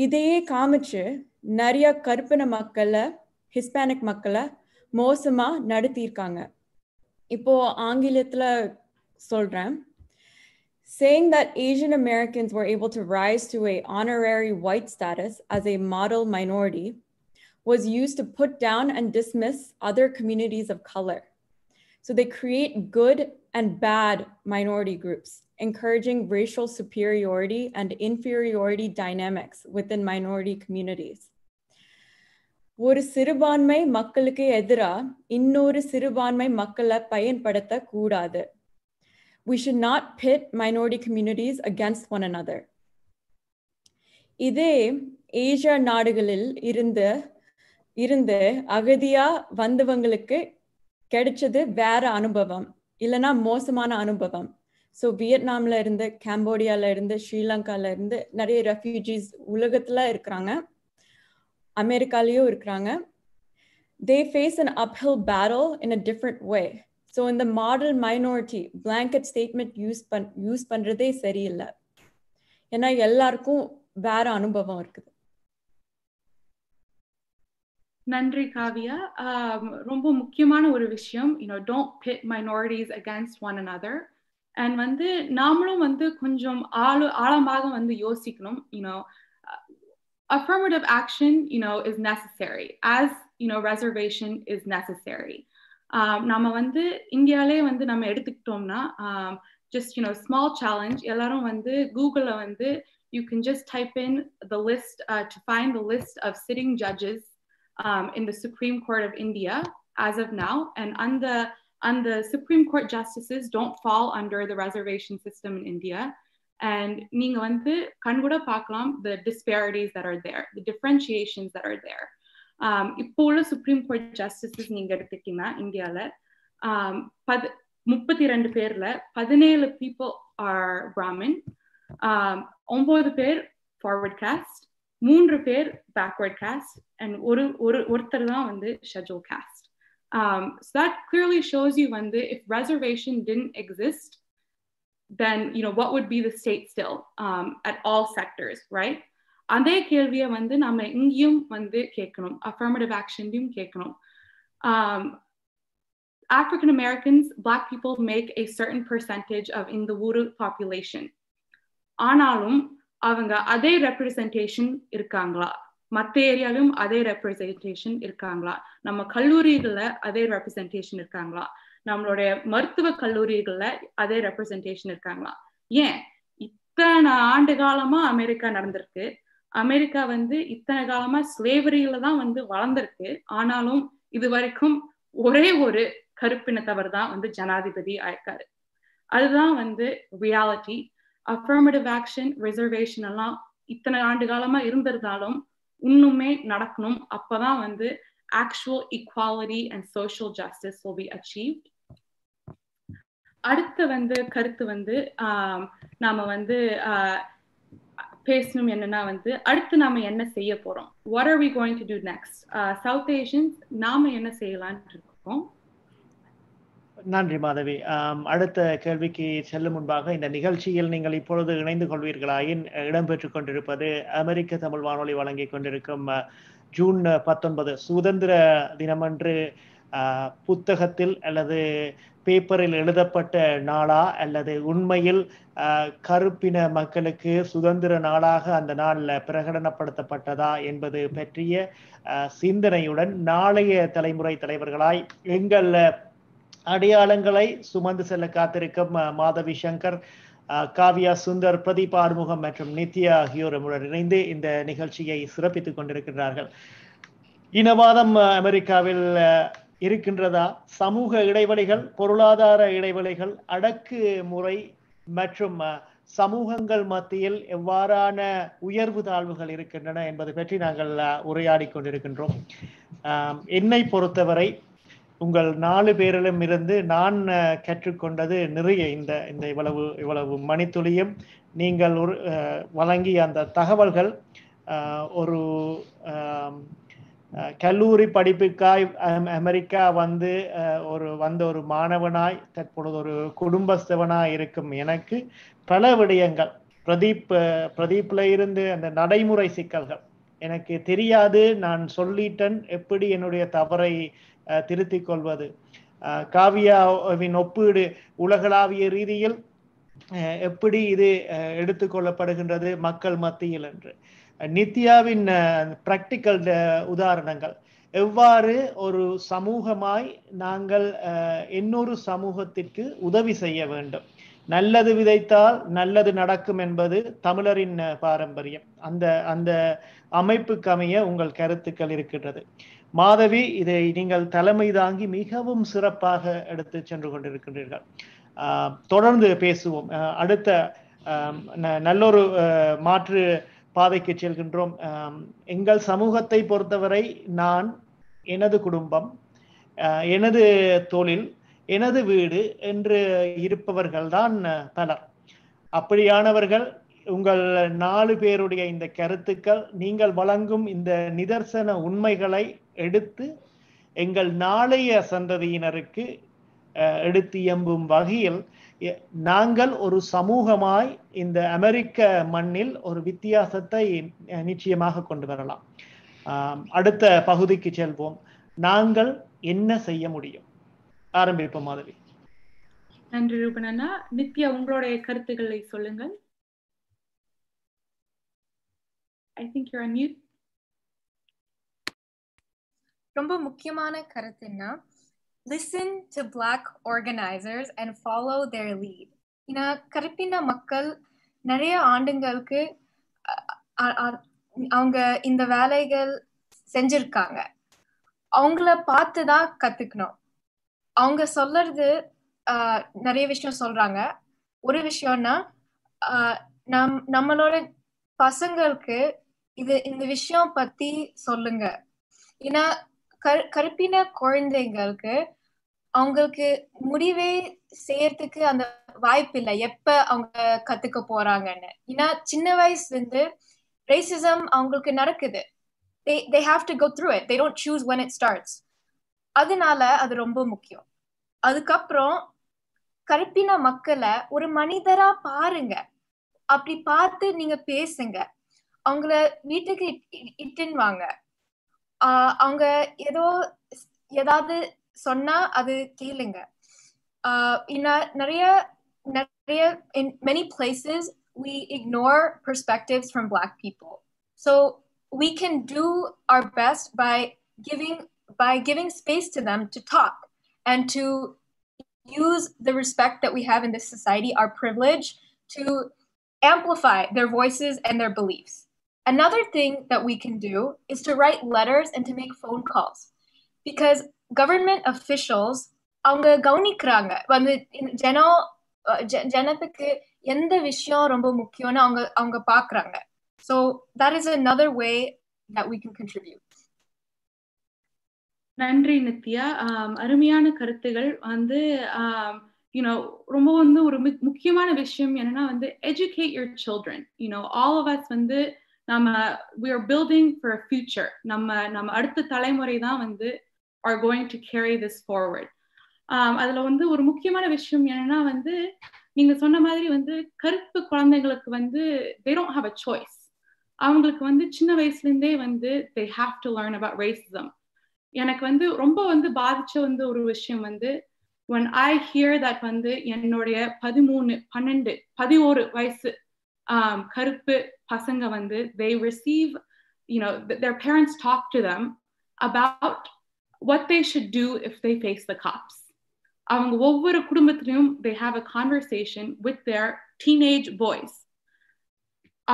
இதையே காமிச்சு நிறைய கருப்பின மக்களை, ஹிஸ்பானிக் மக்களை மோசமாக நடத்தியிருக்காங்க. இப்போது ஆங்கிலத்தில் சொல்கிறேன். Saying that Asian Americans were able to rise to a honorary white status as a model minority was used to put down and dismiss other communities of color. So they create good and bad minority groups, encouraging racial superiority and inferiority dynamics within minority communities. ஒரு சிறுபான்மை மக்களுக்கு எதிராக இன்னொரு சிறுபான்மை மக்களை பயன்படுத்த கூடாது. We should not pit minority communities against one another. இதே ஏஷியா நாடுகளில் இருந்து இருந்து அகதியா வந்தவங்களுக்கு கிடைச்சது வேற அனுபவம், இல்லைன்னா மோசமான அனுபவம். ஸோ வியட்நாம்ல இருந்து, கம்போடியால இருந்து, ஸ்ரீலங்கால இருந்து நிறைய ரெஃப்யூஜிஸ் உலகத்துல இருக்கிறாங்க, அமெரிக்காலேயும் இருக்கிறாங்க. They face an uphill battle in a different way. So in the model minority blanket statement use pan use பண்றதே சரியில்லை, ஏன்னா எல்லாருக்கும் வேற அனுபவம் இருக்குது. நன்றி காவியா. ரொம்ப முக்கியமான ஒரு விஷயம், you know, don't pit minorities against one another. And வந்து நாமளும் வந்து கொஞ்சம் ஆழ ஆழமாக வந்து யோசிக்கணும். you know, affirmative action, you know, is necessary as, you know, reservation is necessary. நம்ம வந்து இந்தியாலே வந்து நம்ம எடுத்துக்கிட்டோம்னா just, you know, small challenge, எல்லாரும் வந்து கூகுள்ல வந்து you can just type in the list uh, to find the list of sitting judges um, in the Supreme Court of India as of now, and on the on the Supreme Court justices don't fall under the reservation system in India. And நீங்க வந்து கண்கூட பார்க்கலாம் the disparities that are there, the differentiations that are there. Um, இப்போ உள்ள சுப்ரீம் கோர்ட் ஜஸ்டிஸஸ் நீங்க எடுத்துக்கிட்டீங்கன்னா இந்தியால பது முப்பத்தி ரெண்டு பேர்ல பதினேழு பீப்புள் ஆர் பிராமின், ஒன்பது பேர் ஃபார்வர்ட் காஸ்ட், மூன்று பேர் பேக்வர்ட் காஸ்ட், அண்ட் ஒரு ஒருத்தர் தான் வந்து schedule caste. So that clearly shows you வந்து if reservation didn't exist, then you know what would be the state still um, at all sectors, right? அதே கேள்வியை வந்து நம்ம இங்கேயும் வந்து கேட்கணும், அஃபர்மேட்டிவ் ஆக்ஷன்லையும் கேட்கணும். African Americans, black people make a certain percentage of in the rural population. ஆனாலும் அவங்க அதே ரெப்ரசன்டேஷன் இருக்காங்களா, மற்ற ஏரியாலையும் அதே ரெப்ரசன்டேஷன் இருக்காங்களா, நம்ம கல்லூரிகளில் அதே ரெப்ரசன்டேஷன் இருக்காங்களா, நம்மளுடைய மருத்துவ கல்லூரிகளில் அதே ரெப்ரசன்டேஷன் இருக்காங்களா? ஏன் இத்தனை ஆண்டு காலமா அமெரிக்கா நடந்திருக்கு, அமெரிக்கா வந்து இத்தனை காலமா ஸ்லேவரியில தான் வந்து வளர்ந்துருக்கு, ஆனாலும் இது வரைக்கும் ஒரே ஒரு கருப்பினத்தவர் தான் வந்து ஜனாதிபதி ஆயிருக்காரு. அதுதான் வந்து ரியாலிட்டி. அஃபர்மேட்டிவ் ஆக்ஷன், ரிசர்வேஷன் எல்லாம் இத்தனை ஆண்டு காலமா இருந்திருந்தாலும் இன்னுமே நடக்கணும். அப்பதான் வந்து actual equality and social justice will be achieved. அடுத்த வந்து கருத்து வந்து நாம வந்து பேசணும் என்னன்னா வந்து அடுத்து நாம என்ன செய்ய போறோம், what are we going to do next? South Asians நாம என்ன செய்யலாம்னு இருக்கோம். நன்றி மாதவி. அடுத்த கேள்விக்கு செல்லும் முன்பாக, இந்த நிகழ்ச்சியில் நீங்கள் இப்பொழுது இணைந்து கொள்வீர்களாயின் இடம்பெற்றுக் கொண்டிருப்பது அமெரிக்க தமிழ் வானொலி வழங்கி கொண்டிருக்கும் ஜூன் பத்தொன்பது சுதந்திர தினமன்று புத்தகத்தில் அல்லது பேப்பரில் எழுதப்பட்ட நாளா அல்லது உண்மையில் கருப்பின மக்களுக்கு சுதந்திர நாளாக அந்த நாளில் பிரகடனப்படுத்தப்பட்டதா என்பது பற்றிய சிந்தனையுடன் நாளைய தலைமுறை தலைவர்களாய் எங்கள் அடையாளங்களை சுமந்து செல்ல காத்திருக்கும் மாதவி சங்கர், காவ்யா சுந்தர், பிரதீப் ஆறுமுகம் மற்றும் நித்யா ஆகியோர் நம்முடன் இணைந்து இந்த நிகழ்ச்சியை சிறப்பித்துக் கொண்டிருக்கிறார்கள். இனவாதம் அமெரிக்காவில் இருக்கின்றதா? சமூக இடைவெளிகள், பொருளாதார இடைவெளிகள், அடக்கு முறை மற்றும் சமூகங்கள் மத்தியில் எவ்வாறான உயர்வு தாழ்வுகள் இருக்கின்றன என்பது பற்றி நாங்கள் உரையாடி கொண்டிருக்கின்றோம். என்னை பொறுத்தவரை உங்கள் நாலு பேரிலும் இருந்து நான் கற்றுக்கொண்டது நிறைய. இந்த இந்த இவ்வளவு இவ்வளவு மணித்துளியும் நீங்கள் வழங்கிய அந்த தகவல்கள் ஒரு கல்லூரி படிப்புக்காய் அமெரிக்கா வந்து ஒரு வந்த ஒரு மாணவனாய் தற்பொழுது ஒரு குடும்பஸ்தவனாய் இருக்கும் எனக்கு பல விடயங்கள், பிரதீப் பிரதீப்ல இருந்து அந்த நடைமுறை சிக்கல்கள் எனக்கு தெரியாது, நான் சொல்லிட்டேன், எப்படி என்னுடைய தவறை திருத்திக் கொள்வது, காவியாவின் ஒப்பீடு உலகளாவிய ரீதியில் எப்படி இது எடுத்துக்கொள்ளப்படுகின்றது மக்கள் மத்தியில் என்று, நித்யாவின் பிராக்டிக்கல் உதாரணங்கள், எவ்வாறு ஒரு சமூகமாய் நாங்கள் இன்னொரு சமூகத்திற்கு உதவி செய்ய வேண்டும், நல்லது விதைத்தால் நல்லது நடக்கும் என்பது தமிழரின் பாரம்பரியம், அந்த அந்த அமைப்புக்கு அமைய உங்கள் கருத்துக்கள் இருக்கின்றது. மாதவி, இதை நீங்கள் தலைமை தாங்கி மிகவும் சிறப்பாக எடுத்து சென்று கொண்டிருக்கின்றீர்கள். ஆஹ் தொடர்ந்து பேசுவோம். அடுத்த நல்லொரு மாற்று பாதைக்கு செல்கின்றோம். எங்கள் சமூகத்தை பொறுத்தவரை நான், எனது குடும்பம், எனது தொழில், எனது வீடு என்று இருப்பவர்கள்தான் பலர். அப்படியானவர்கள் உங்கள் நாலு பேருடைய இந்த கருத்துக்கள், நீங்கள் வழங்கும் இந்த நிதர்சன உண்மைகளை எடுத்து எங்கள் நாளைய சந்ததியினருக்கு எடுத்து எம்பும் வகையில் நாங்கள் ஒரு சமூகமாய் இந்த அமெரிக்க மண்ணில் ஒரு வித்தியாசத்தை நிச்சயமாக கொண்டு வரலாம். அடுத்த பகுதிக்கு செல்வோம். நாங்கள் என்ன செய்ய முடியும்? ஆரம்பிப்போம் மாதவி. நன்றி ரூபனா. நித்யா, உங்களுடைய கருத்துக்களை சொல்லுங்கள். I think you're on mute. ரொம்ப முக்கியமான கருத்துன்னா, listen to black organizers and follow their lead. ஏன்னா கருப்பின மக்கள் நிறைய ஆண்டுகளுக்கு அவங்க இந்த வேலைகள் செஞ்சிருக்காங்க. அவங்கள பார்த்துதான் கத்துக்கணும். அவங்க சொல்றது ஆஹ் நிறைய விஷயம் சொல்றாங்க. ஒரு விஷயம்னா ஆஹ் நம் நம்மளோட பசங்களுக்கு இது இந்த விஷயம் பத்தி சொல்லுங்க. ஏன்னா கரு கருப்பின குழந்தைங்களுக்கு அவங்களுக்கு முடிவே செய்யறதுக்கு அந்த வாய்ப்பு இல்லை, எப்ப அவங்க கத்துக்க போறாங்கன்னு. ஏன்னா சின்ன வயசுல இருந்து ரேசிசம் அவங்களுக்கு நடக்குது. they they have to go through it. They don't choose when it starts. அதனால அது ரொம்ப முக்கியம். அதுக்கப்புறம் கருப்பின மக்களை ஒரு மனிதரா பாருங்க. அப்படி பார்த்து நீங்க பேசுங்க. அவங்கள வீட்டுக்கு இட்டுன்னு வாங்க. ஆஹ் அவங்க ஏதோ ஏதாவது சொன்னா அது கேளுங்க. ஆஹ் நிறைய நிறைய in many places we ignore perspectives from black people. So we can do our best by giving by giving space to them to talk and to use the respect that we have in this society, our privilege, to amplify their voices and their beliefs. Another thing that we can do is to write letters and to make phone calls, because government officials avanga gaunikkranga vandu jana janathukku endha vishayam romba mukkiyam nu avanga avanga paakranga. So that is another way that we can contribute. Nandri Nithya, um arumiyana karuthugal vandu um you know, ரொம்ப வந்து ஒரு முக்கியமான விஷயம் என்னன்னா வந்து educate your children. You know, all of us வந்து நம்ம we are building for a future. நம்ம நம்ம அடுத்த தலைமுறை தான் வந்து are going to carry this forward. Um, அதுல வந்து ஒரு முக்கியமான விஷயம் என்னன்னா வந்து நீங்க சொன்ன மாதிரி வந்து கருப்பு குழந்தைகளுக்கு வந்து they don't have a choice. அவங்களுக்கு வந்து சின்ன வயசுல இருந்தே வந்து they have to learn about racism. எனக்கு வந்து ரொம்ப வந்து பாதிச்ச வந்து ஒரு விஷயம் வந்து when I hear that வந்து என்னுடைய பதிமூணு பன்னெண்டு பதினோரு வயசு um, கருப்பு பசங்க வந்து they receive, you know, their parents talk to them about what they should do if they face the cops. அவங்க ஒவ்வொரு குடும்பத்திலையும் they have a conversation with their teenage boys.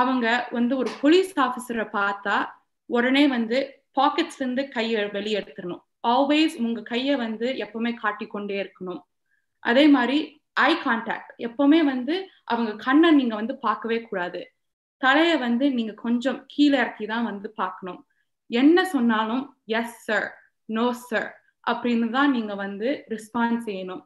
அவங்க வந்து ஒரு போலீஸ் ஆஃபீஸரை பார்த்தா உடனே வந்து பாக்கெட்ஸ்ல இருந்து கையை வெளியே எடுத்துடணும். ஆல்வேஸ் உங்க கையை வந்து எப்பவுமே காட்டிக்கொண்டே இருக்கணும். அதே மாதிரி ஐ கான்டாக்ட் எப்பவுமே வந்து அவங்க கண்ணை நீங்க வந்து பார்க்கவே கூடாது. தலையை வந்து நீங்க கொஞ்சம் கீழே இறக்கி தான் வந்து பார்க்கணும். என்ன சொன்னாலும் எஸ் சார், நோ சார் அப்படின்னு தான் நீங்க வந்து ரெஸ்பான்ஸ் செய்யணும்.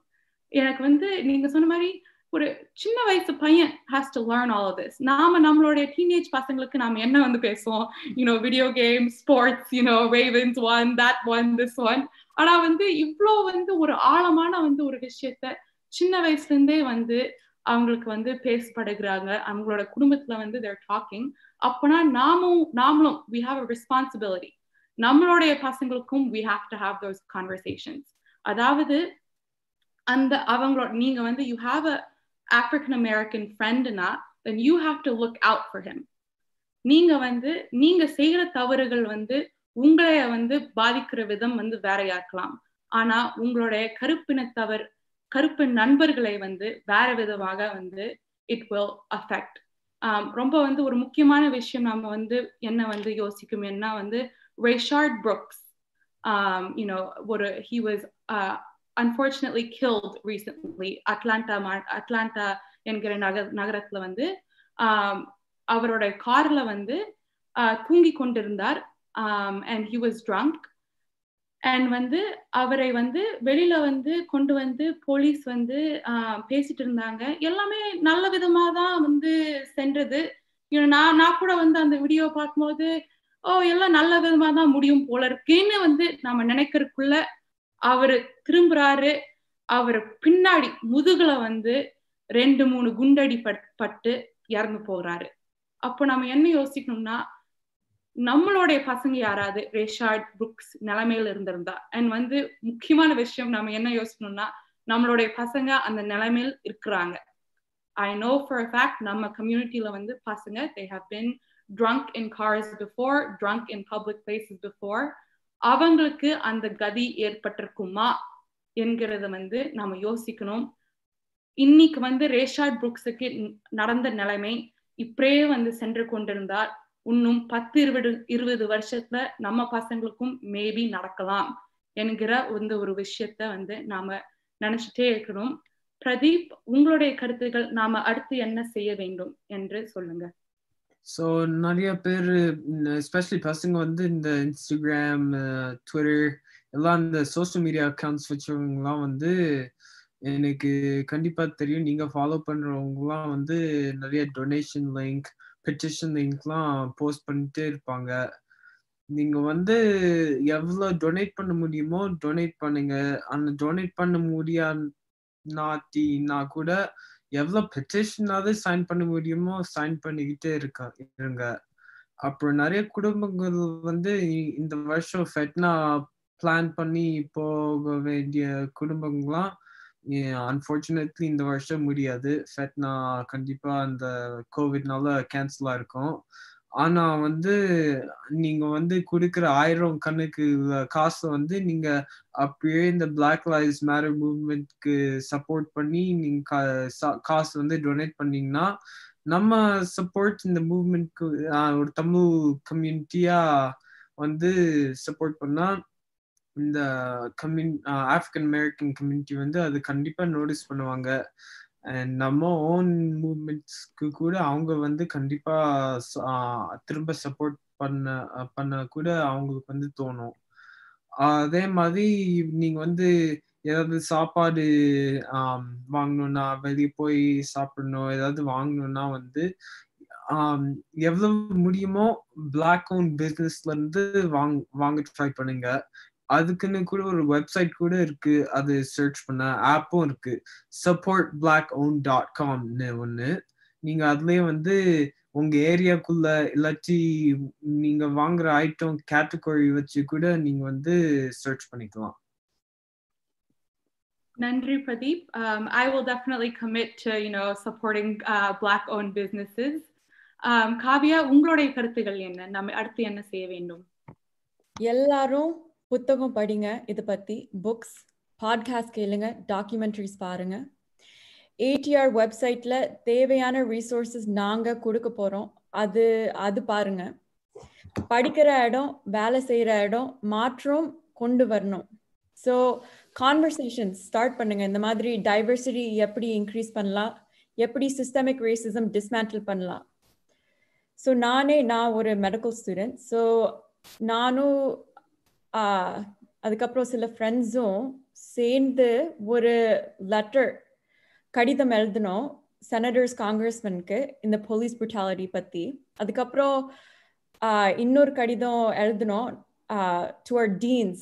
எனக்கு வந்து நீங்க சொன்ன மாதிரி ஒரு சின்ன வயசு பையன் has to learn all of this. நாம நம்மளுடைய டீனேஜ் பசங்களுக்கு நாம என்ன வந்து பேசுவோம், you know, video games, sports, you know, Ravens won, that won, this one. ஆனா வந்து இவ்வளோ வந்து ஒரு ஆழமான வந்து ஒரு விஷயத்த சின்ன வயசுல இருந்தே வந்து அவங்களுக்கு வந்து பேசப்படுகிறாங்க. அவங்களோட குடும்பத்துல வந்து they're talking. அப்பனா நாமும் நாமளும் we have a responsibility. நம்மளுடைய பசங்களுக்கும் we have to have those conversations. அதாவது அந்த அவங்களோட நீங்க வந்து you have a African American friend na, then you have to look out for him. நீங்க வந்து நீங்க செய்யற தவறுகள் வந்து உங்களை வந்து பாதிக்கிற விதம் வந்து வேறையா இருக்கலாம். ஆனா உங்களுடைய கருப்பின தவறு கருப்பு நண்பர்களை வந்து வேற விதமாக வந்து it will affect. um, ரொம்ப வந்து ஒரு முக்கியமான விஷயம் நாம வந்து என்ன வந்து யோசிக்கும் என்ன வந்து Rashad Brooks, um, you know, ஒரு he was uh, unfortunately killed recently Atlanta Atlanta என்கிற நகரத்துல வந்து அவரோட கார்ல வந்து தூங்கி கொண்டிருந்தார் and he was drunk and வந்து அவரை வந்து வெளியில வந்து கொண்டு வந்து போலீஸ் வந்து பேசிட்டு இருந்தாங்க. எல்லாமே நல்ல விதமா தான் வந்து சென்றது. நான் நான் கூட வந்து அந்த வீடியோ பார்க்கும்போது ஓ எல்லாம் நல்ல விதமா தான் முடியும் போல இருக்குன்னு வந்து நம்ம நினைக்கிறதுக்குள்ள அவரு திரும்புறாரு. அவர் பின்னாடி முதுகுல வந்து ரெண்டு மூணு குண்டடி பட்டு இறந்து போகிறாரு. அப்போ நம்ம என்ன யோசிக்கணும்னா நம்மளுடைய பசங்க யாராவது ரேஷாட் புக்ஸ் நிலைமையில இருந்திருந்தா அண்ட் வந்து முக்கியமான விஷயம் நம்ம என்ன யோசிக்கணும்னா நம்மளுடைய பசங்க அந்த நிலைமையில் இருக்கிறாங்க. ஐ நோ ஃபார் ஃபேக்ட் நம்ம கம்யூனிட்டியில வந்து பசங்க they have been drunk in cars before, drunk in public places before. அவங்களுக்கு அந்த கதி ஏற்பட்டிருக்குமா என்கிறத வந்து நாம யோசிக்கணும். இன்னைக்கு வந்து ரேஷாட் புக்ஸுக்கு நடந்த நிலைமை இப்படியே வந்து சென்று கொண்டிருந்தால் இன்னும் பத்து இருபது இருபது வருஷத்துல நம்ம பசங்களுக்கும் மேபி நடக்கலாம் என்கிற வந்து ஒரு விஷயத்த வந்து நாம நினைச்சிட்டே இருக்கணும். பிரதீப், உங்களுடைய கருத்துக்கள் நாம அடுத்து என்ன செய்ய வேண்டும் என்று சொல்லுங்க. ஸோ நிறைய பேர் எஸ்பெஷலி பசங்க வந்து இந்த இன்ஸ்டாகிராம், ட்விட்டர் எல்லாம் இந்த சோஷியல் மீடியா அக்கௌண்ட்ஸ் வச்சவங்கலாம் வந்து எனக்கு கண்டிப்பாக தெரியும். நீங்கள் ஃபாலோ பண்ணுறவங்கலாம் வந்து நிறைய டொனேஷன் லிங்க், பெட்டிஷன் லிங்க்லாம் போஸ்ட் பண்ணிட்டே இருப்பாங்க. நீங்கள் வந்து எவ்வளோ டொனேட் பண்ண முடியுமோ டொனேட் பண்ணுங்க. அந்த டொனேட் பண்ண முடியா நாத்தின்னா கூட எவ்வளோ பெட்டிஷனாவது சைன் பண்ண முடியுமோ சைன் பண்ணிக்கிட்டே இருக்கா இருங்க. அப்புறம் நிறைய குடும்பங்கள் வந்து இந்த வருஷம் ஃபெட்னா பிளான் பண்ணி போக வேண்டிய குடும்பங்கள்லாம் அன்ஃபார்ச்சுனேட்லி இந்த வருஷம் முடியாது. ஃபெட்னா கண்டிப்பாக அந்த கோவிட்னால கேன்சலாக இருக்கும். ஆனால் வந்து நீங்கள் வந்து கொடுக்குற ஆயிரம் கணக்கு காசை வந்து நீங்கள் அப்படியே இந்த பிளாக் லைவ்ஸ் மேட்டர் மூவ்மெண்ட்க்கு சப்போர்ட் பண்ணி நீங்கள் காசு வந்து டொனேட் பண்ணிங்கன்னா நம்ம சப்போர்ட் இந்த மூவ்மெண்ட்க்கு ஒரு தமிழ் கம்யூனிட்டியாக வந்து சப்போர்ட் பண்ணால் இந்த கம்யூ ஆஃப்ரிக்கன் அமெரிக்கன் கம்யூனிட்டி வந்து அது கண்டிப்பாக நோட்டீஸ் பண்ணுவாங்க. அண்ட் நம்ம ஓன் மூவ்மெண்ட்ஸ்க்கு கூட அவங்க வந்து கண்டிப்பாக திரும்ப சப்போர்ட் பண்ண பண்ண கூட அவங்களுக்கு வந்து தோணும். அதே மாதிரி நீங்கள் வந்து ஏதாவது சாப்பாடு ஆஹ் வாங்கணும்னா வெளியே போய் சாப்பிடணும், ஏதாவது வாங்கணும்னா வந்து ஆஹ் எவ்வளவு முடியுமோ பிளாக் ஓன் பிசினஸ்ல இருந்து வாங் வாங்க ட்ரை பண்ணுங்க. அதுக்குன்னு கூட ஒரு வெப்சைட் கூட இருக்கு, அது சர்ச் பண்ண ஆப்பும் இருக்கு, சப்போர்ட் பிளாக் ஓன் டாட் காம்னு ஒண்ணு. நீங்க அதுலயே வந்து உங்க ஏரியாக்குள்ள இல்லாட்டி நீங்க வாங்குற ஐட்டம் கேட்டகரி வச்சு கூட நீங்க வந்து சர்ச் பண்ணிக்கலாம். Nandri Pradeep, um, I will definitely commit to, you know, supporting uh, black-owned businesses. Um, Kavya, உங்களுடைய கருத்துக்கள் என்ன? நாம அடுத்து என்ன செய்ய வேண்டும்? எல்லாரும் புத்தகம் படிங்க, இத பத்தி books, podcast கேளுங்க, documentaries பாருங்க. A T R வெப்சைட்ல தேவையான resources நாங்க கொடுக்க போறோம், அது அது பாருங்க. படிக்கிற இடம், வேலை செய்யற இடம், மாற்றம் கொண்டு வரணும். ஸோ கான்வர்சேஷன் ஸ்டார்ட் பண்ணுங்க. இந்த மாதிரி டைவர்சிட்டி எப்படி இன்க்ரீஸ் பண்ணலாம், எப்படி சிஸ்டமிக் ரேசிசம் டிஸ்மேண்டில் பண்ணலாம். ஸோ நானே நான் ஒரு மெடிக்கல் ஸ்டூடெண்ட், ஸோ நானும் அதுக்கப்புறம் சில ஃப்ரெண்ட்ஸும் சேர்ந்து ஒரு லெட்டர் கடிதம் எழுதினோம் செனடர்ஸ் காங்கிரஸ்மேனுக்கு இந்த போலீஸ் புரூட்டாலிட்டி பற்றி. அதுக்கப்புறம் இன்னொரு கடிதம் எழுதினோம் டுவர்ட் டீன்ஸ்,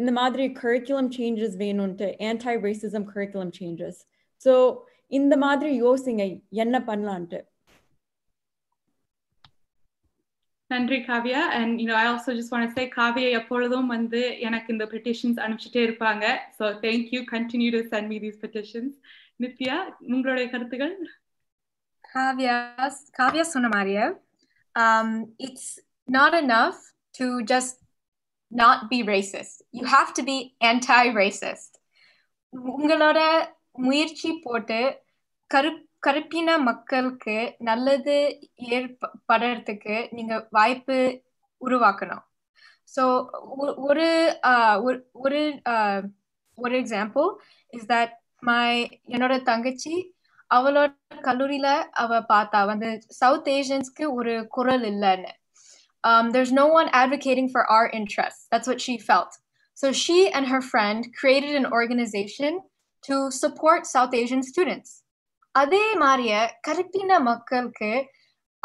இந்த மாதிரி கரிக்குலம் சேஞ்சஸ் வேணும்ட்டு, anti racism curriculum changes. So இந்த மாதிரி யோசிங்க என்ன பண்ணலான்ட்டு. நன்றி Kavya. And you know I also just want to say Kavya எப்பொழுதும் வந்து எனக்கு இந்த பெட்டிஷன்ஸ் அனுப்பிச்சிட்டே இருப்பாங்க. So thank you, continue to send me these petitions. Nithya, உங்களுடைய கருத்துக்கள்? காவ்யா காவ்யா சொன்ன மாதிரியே it's not enough to just not be racist, you have to be anti-racist. ungaloda muirchi pote karupina makkalku nalladhu padaradhukku neenga vaipu uruvaakanum. So oru oru one example is that my enoda thangachi avaloda kalurila ava paatha vandu South Asians ku oru kural illa nu. Um, there's no one advocating for our interests. That's what she felt. So she and her friend created an organization to support South Asian students. Adhe mariya karupina makkalku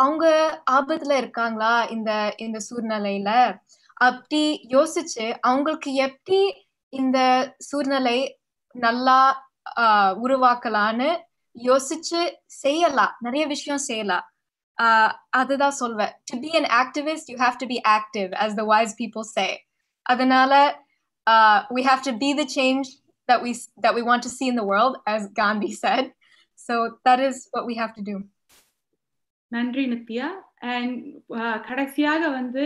avanga aabathula irukangala inda inda soornalayila apdi yosichu avangalku eppadi inda soornalai nalla uruvaakalanu yosichu seiyala nariya vishayam seiyala. Uh, adha solva to be an activist you have to be active, as the wise people say. Adanala uh, we have to be the change that we that we want to see in the world, as Gandhi said. So that is what we have to do. Nandri Nithya. And kadasiyaga vandu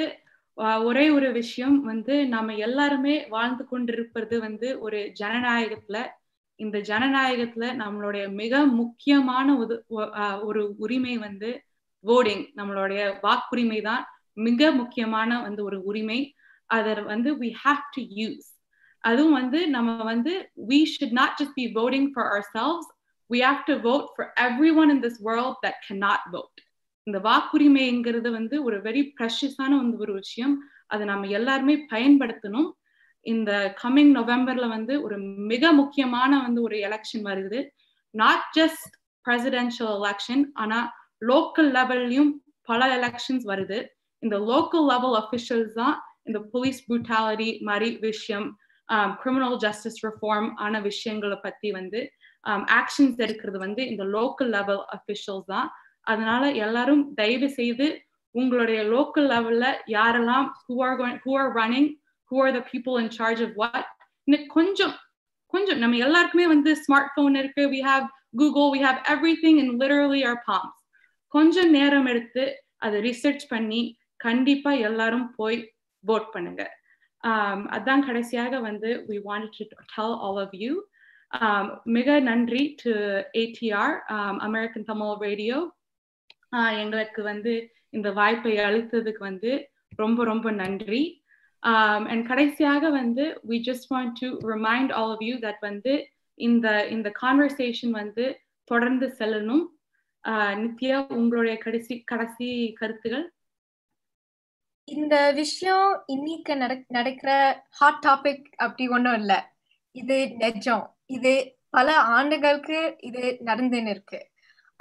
ore ore vishayam vandu nama ellarume vaandu kondiruppadhu vandu oru jananaayagathla indha jananaayagathla nammaloda mega mukkiyamaana oru urimai vandu voting. நம்மளுடைய வாக்குரிமை தான் மிக முக்கியமான வந்து ஒரு உரிமை. அதை வந்து we have to use. அதுவும் வந்து நம்ம வந்து we should not just be voting for ourselves, we have to vote for everyone in this world that cannot vote. இந்த வாக்குரிமைங்கிறது வந்து ஒரு very precious ஆன வந்து ஒரு விஷயம், அதை நம்ம எல்லாருமே பயன்படுத்தணும். இந்த கம்மிங் நவம்பர்ல வந்து ஒரு மிக முக்கியமான வந்து ஒரு எலெக்ஷன் வருது, not just presidential election, ஆனா லோக்கல் லெவல்லையும் பல எலெக்ஷன்ஸ் வருது. இந்த லோக்கல் லெவல் அஃபிஷியல்ஸ் தான் இந்த போலீஸ் புரூட்டாலிட்டி மாதிரி விஷயம், கிரிமினல் ஜஸ்டிஸ் ரிஃபார்ம் ஆன விஷயங்களை பற்றி வந்து ஆக்ஷன்ஸ் எடுக்கிறது வந்து இந்த லோக்கல் லெவல் அஃபிஷியல்ஸ் தான். அதனால எல்லாரும் தயவு செய்து உங்களுடைய லோக்கல் லெவல்ல யாரெல்லாம் who are going, who are running, who are the people in charge of what, இன்னும் கொஞ்சம் கொஞ்சம் நம்ம எல்லாருக்குமே வந்து ஸ்மார்ட் ஃபோன் இருக்கு, we have Google, we have everything in literally our palms. கொஞ்சம் நேரம் எடுத்து அதை ரிசர்ச் பண்ணி கண்டிப்பா எல்லாரும் போய் வோட் பண்ணுங்க. அதான் கடைசியாக வந்து we wanted to tell all of you. மிக நன்றி to A T R, American Tamil Radio, எங்களுக்கு வந்து இந்த வாய்ப்பை அளித்ததுக்கு வந்து ரொம்ப ரொம்ப நன்றி. And கடைசியாக வந்து we just want to remind all of you that வந்து இந்த இந்த conversation வந்து தொடர்ந்து செல்லணும். நித்யா, உங்களுடைய கடைசி கடைசி கருத்துகள்? இந்த விஷயம் இன்னைக்கு நடக்கிற ஹாட் டாபிக் அப்படி ஒன்றும் இல்லை. இது நெஜம், இது பல ஆண்டுகளுக்கு இது நடந்துன்னு இருக்கு.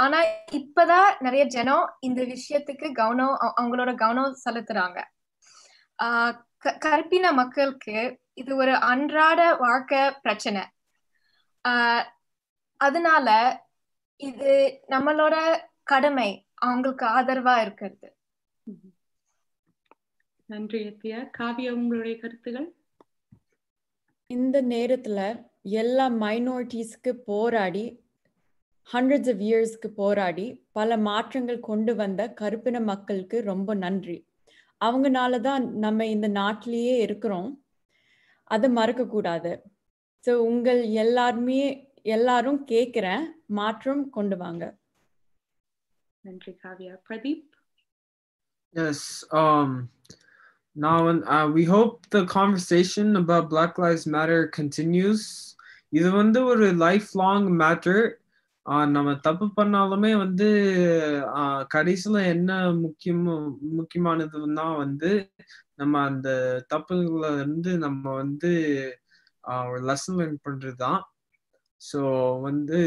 ஆனா இப்பதான் நிறைய ஜனம் இந்த விஷயத்துக்கு கவனம் அவங்களோட கவனம் செலுத்துறாங்க. ஆஹ் கருப்பின மக்களுக்கு இது ஒரு அன்றாட வாழ்க்கை பிரச்சனை. ஆஹ் அதனால இது நம்மளோட கடமை அவங்களுக்கு ஆதரவா இருக்கிறது. நன்றி நித்யா. காவியா, உங்களுடைய கருத்துகள்? இந்த நேரத்துல எல்லா மைனாரிட்டிஸ்க்கு போராடி, ஹண்ட்ரட்ஸ் ஆஃப் இயர்ஸ்க்கு போராடி பல மாற்றங்கள் கொண்டு வந்த கருப்பின மக்களுக்கு ரொம்ப நன்றி. அவங்கனால தான் நம்ம இந்த நாட்டிலேயே இருக்கிறோம், அதை மறக்கக்கூடாது. ஸோ உங்கள் எல்லாருமே எல்லாரும் கேட்குறேன், மாற்றம் கொண்டு வாங்க. நன்றி Kavya. Pradeep? Yes, now uh, we hope the conversation about Black Lives Matter continues. இது வந்து ஒரு lifelong matter. நம்ம தப்பு பண்ணாலுமே வந்து கடைசியில் என்ன முக்கியமோ முக்கியமானதுன்னா வந்து நம்ம அந்த தப்புல இருந்து நம்ம வந்து ஒரு லெசன் லேர்ன் பண்றது தான். ஸோ வந்து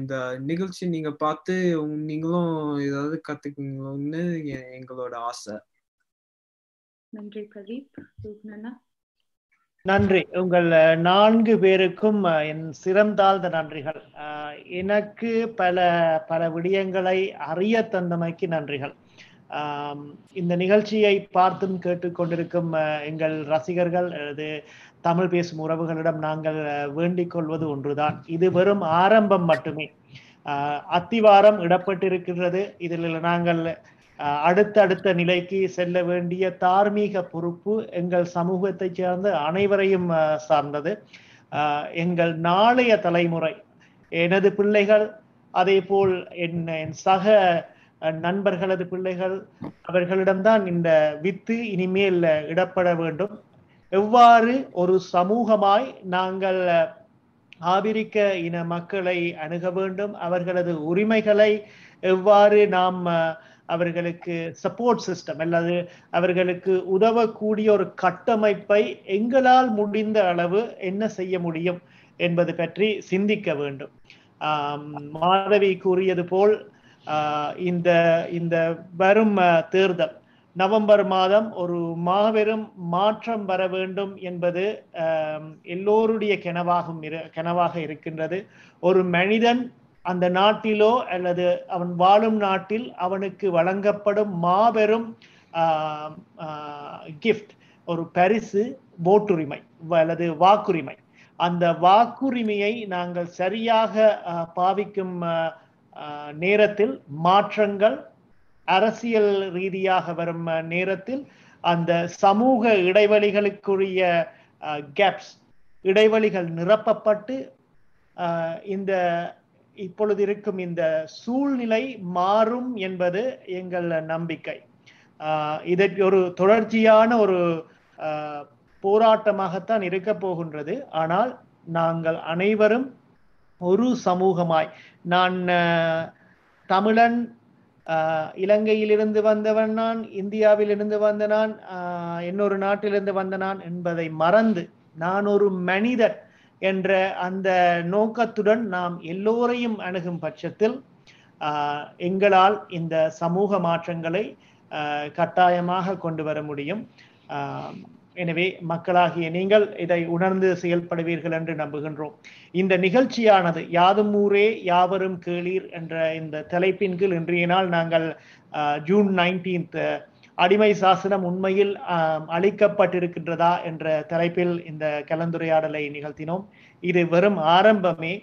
இந்த நிகழ்ச்சி நீங்கள் பார்த்து நீங்களும் ஏதாவது கற்றுக்குங்களோன்னு எங்களோட ஆசை. நன்றி பிரதீப். நன்றி உங்கள் நான்கு பேருக்கும் என் சிறந்தாழ்ந்த நன்றிகள். எனக்கு பல பல விடயங்களை அறிய தந்தமைக்கு நன்றிகள். இந்த நிகழ்ச்சியை பார்த்தும் கேட்டுக்கொண்டிருக்கும் எங்கள் ரசிகர்கள் அல்லது தமிழ் பேசும் உறவுகளிடம் நாங்கள் வேண்டிக் கொள்வது ஒன்றுதான், இது வெறும் ஆரம்பம் மட்டுமே. அத்திவாரம் இடப்பட்டிருக்கின்றது. இதில் நாங்கள் அடுத்தடுத்த நிலைக்கு செல்ல வேண்டிய தார்மீக பொறுப்பு எங்கள் சமூகத்தை சேர்ந்த அனைவரையும் சார்ந்தது. எங்கள் நாளைய தலைமுறை, எனது பிள்ளைகள், அதே போல் என் என் சக நண்பர்களது பிள்ளைகள், அவர்களிடம்தான் இந்த வித்து இனிமேல் இடப்பட வேண்டும். எவ்வாறு ஒரு சமூகமாய் நாங்கள் ஆபிரிக்க இன மக்களை அணுக வேண்டும், அவர்களது உரிமைகளை எவ்வாறு நாம் அவர்களுக்கு சப்போர்ட் சிஸ்டம் அல்லது அவர்களுக்கு உதவக்கூடிய ஒரு கட்டமைப்பை எங்களால் முடிந்த அளவு என்ன செய்ய முடியும் என்பது பற்றி சிந்திக்க வேண்டும். மாதவி கூறியது போல் இந்த இந்த வரும் தேர்தல் நவம்பர் மாதம் ஒரு மாபெரும் மாற்றம் வர வேண்டும் என்பது எல்லோருடைய கனவாகும் கனவாக இருக்கின்றது. ஒரு மனிதன் அந்த நாட்டிலோ அல்லது அவன் வாழும் நாட்டில் அவனுக்கு வழங்கப்படும் மாபெரும் கிஃப்ட், ஒரு பரிசு, ஓட்டுரிமை அல்லது வாக்குரிமை. அந்த வாக்குரிமையை நாங்கள் சரியாக பாவிக்கும் நேரத்தில் மாற்றங்கள் அரசியல் ரீதியாக வரும் நேரத்தில் அந்த சமூக இடைவெளிகளுக்குரிய கேப்ஸ், இடைவெளிகள் நிரப்பப்பட்டு இந்த இப்பொழுது இருக்கும் இந்த சூழ்நிலை மாறும் என்பது எங்கள் நம்பிக்கை. இதற்கு ஒரு தொடர்ச்சியான ஒரு போராட்டமாகத்தான் இருக்க போகின்றது. ஆனால் நாங்கள் அனைவரும் ஒரு சமூகமாய், நான் தமிழன், இலங்கையிலிருந்து வந்தவன் நான், இந்தியாவிலிருந்து வந்த நான், இன்னொரு நாட்டிலிருந்து வந்த நான் என்பதை மறந்து நான் ஒரு மனிதன் என்ற அந்த நோக்கத்துடன் நாம் எல்லோரையும் அணுகும் பட்சத்தில் எங்களால் இந்த சமூக மாற்றங்களை கட்டாயமாக கொண்டு வர முடியும். எனவே மக்களாகிய நீங்கள் இதை உணர்ந்து செயல்படுவீர்கள் என்று நம்புகின்றோம். இந்த நிகழ்ச்சியானது யாதும் ஊரே யாவரும் கேளீர் என்ற இந்த தலைப்பின் கீழ் இன்றைய நாள் நாங்கள் ஜூன் நைன்டீன்த் அடிமை சாசனம் உண்மையில் அளிக்கப்பட்டிருக்கின்றதா என்ற தலைப்பில் இந்த கலந்துரையாடலை நிகழ்த்தினோம். இது வெறும் ஆரம்பமே.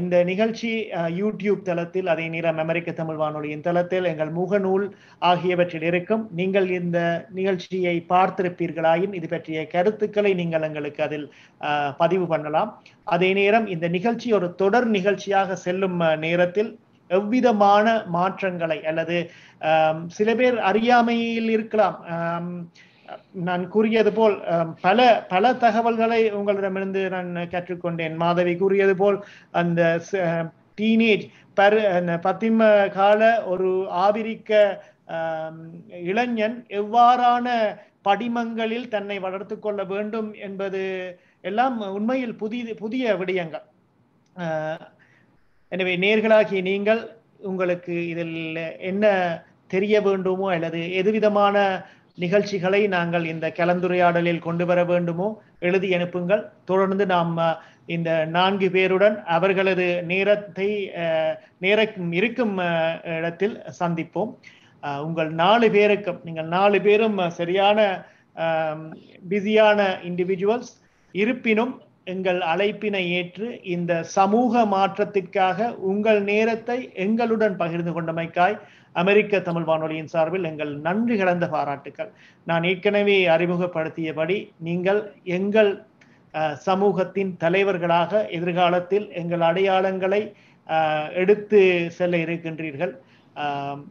இந்த நிகழ்ச்சி யூடியூப் தளத்தில், அதே நேரம் அமெரிக்க தமிழ் வானொலியின் தளத்தில், எங்கள் முகநூல் ஆகியவற்றில் இருக்கும். நீங்கள் இந்த நிகழ்ச்சியை பார்த்திருப்பீர்களாயின் இது பற்றிய கருத்துக்களை நீங்கள் எங்களுக்கு அதில் பதிவு பண்ணலாம். அதே நேரம் இந்த நிகழ்ச்சி ஒரு தொடர் நிகழ்ச்சியாக செல்லும் நேரத்தில் எவ்விதமான மாற்றங்களை அல்லது சில பேர் அறியாமையில் இருக்கலாம். நான் கூறியது போல் பல பல தகவல்களை உங்களிடமிருந்து நான் கற்றுக்கொண்டேன். மாதவி கூறியது போல் அந்த டீனேஜ் பரு பத்திம கால ஒரு ஆபிரிக்க இளைஞன் எவ்வாறான படிமங்களில் தன்னை வளர்த்து கொள்ள வேண்டும் என்பது எல்லாம் உண்மையில் புதிய புதிய விடயங்கள். எனவே நேர்களாகிய நீங்கள் உங்களுக்கு இதில் என்ன தெரிய வேண்டுமோ அல்லது எதுவிதமான நிகழ்ச்சிகளை நாங்கள் இந்த கலந்துரையாடலில் கொண்டு வர வேண்டுமோ எழுதி அனுப்புங்கள். தொடர்ந்து நாம் இந்த நான்கு பேருடன் அவர்களது நேரத்தை நேர இருக்கும் இடத்தில் சந்திப்போம். உங்கள் நாலு பேருக்கும், நீங்கள் நாலு பேரும் சரியான பிஸியான இண்டிவிஜுவல்ஸ், இருப்பினும் எங்கள் அழைப்பினை ஏற்று இந்த சமூக மாற்றத்திற்காக உங்கள் நேரத்தை எங்களுடன் பகிர்ந்து கொண்டமைக்காய் அமெரிக்க தமிழ் வானொலியின் சார்பில் எங்கள் நன்றி கலந்த பாராட்டுக்கள். நான் ஏற்கனவே அறிமுகப்படுத்தியபடி நீங்கள் எங்கள் சமூகத்தின் தலைவர்களாக எதிர்காலத்தில் எங்கள் அடையாளங்களை எடுத்து செல்ல இருக்கின்றீர்கள்.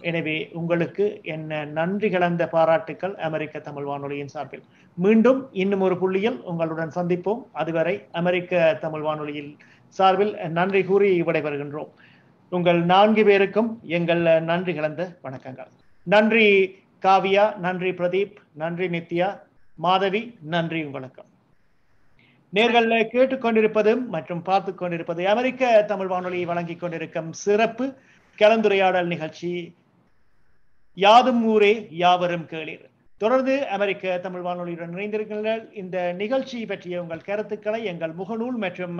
எனவே உங்களுக்கு என்ன நன்றி கலந்த பாராட்டுக்கள் அமெரிக்க தமிழ் வானொலியின் சார்பில். மீண்டும் இன்னும் ஒரு புள்ளியில் உங்களுடன் சந்திப்போம். அதுவரை அமெரிக்க தமிழ் வானொலியின் சார்பில் நன்றி கூறி விடைபெறுகின்றோம். உங்கள் நான்கு பேருக்கும் எங்கள் நன்றி கலந்த வணக்கங்கள். நன்றி காவியா, நன்றி பிரதீப், நன்றி நித்யா, மாதவி, நன்றி உங்களுக்கு. நேர்கள் கேட்டுக்கொண்டிருப்பதும் மற்றும் பார்த்து கொண்டிருப்பது அமெரிக்க தமிழ் வானொலியை வழங்கிக் கொண்டிருக்கும் சிறப்பு கலந்துரையாடல் நிகழ்ச்சி யாதும் ஊரே யாவரும் கேளீர். தொடர்ந்து அமெரிக்க தமிழ் வானொலியுடன் இணைந்திருக்கின்றனர். இந்த நிகழ்ச்சி பற்றிய உங்கள் கருத்துக்களை எங்கள் முகநூல் மற்றும்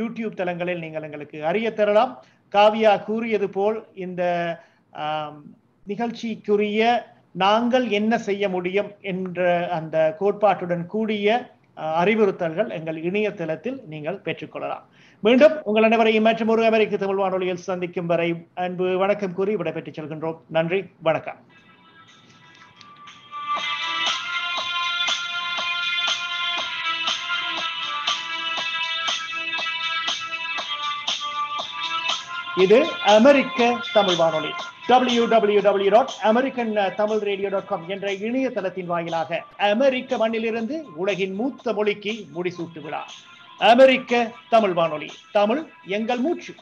யூடியூப் தளங்களில் நீங்கள் எங்களுக்கு அறிய தரலாம். காவியா கூறியது போல் இந்த நிகழ்ச்சிக்குரிய நாங்கள் என்ன செய்ய முடியும் என்ற அந்த கோட்பாட்டுடன் கூடிய அறிவுறுத்தல்கள் எங்கள் இணையதளத்தில் நீங்கள் பெற்றுக்கொள்ளலாம். மீண்டும் உங்கள் அனைவரையும் மற்றும் ஒரு அமெரிக்க தமிழ் வானொலியில் சந்திக்கும் வரை அன்பு வணக்கம் கூறி விடைபெற்றுச் செல்கின்றோம். நன்றி, வணக்கம். இது அமெரிக்க தமிழ் வானொலி W W W dot American Tamil radio dot com என்ற இணையதளத்தின் வாயிலாக அமெரிக்க மண்ணிலிருந்து உலகின் மூத்த மொழிக்கு முடிசூட்டு விழா. அமெரிக்க தமிழ் வானொலி, தமிழ் எங்கள் மூச்சு.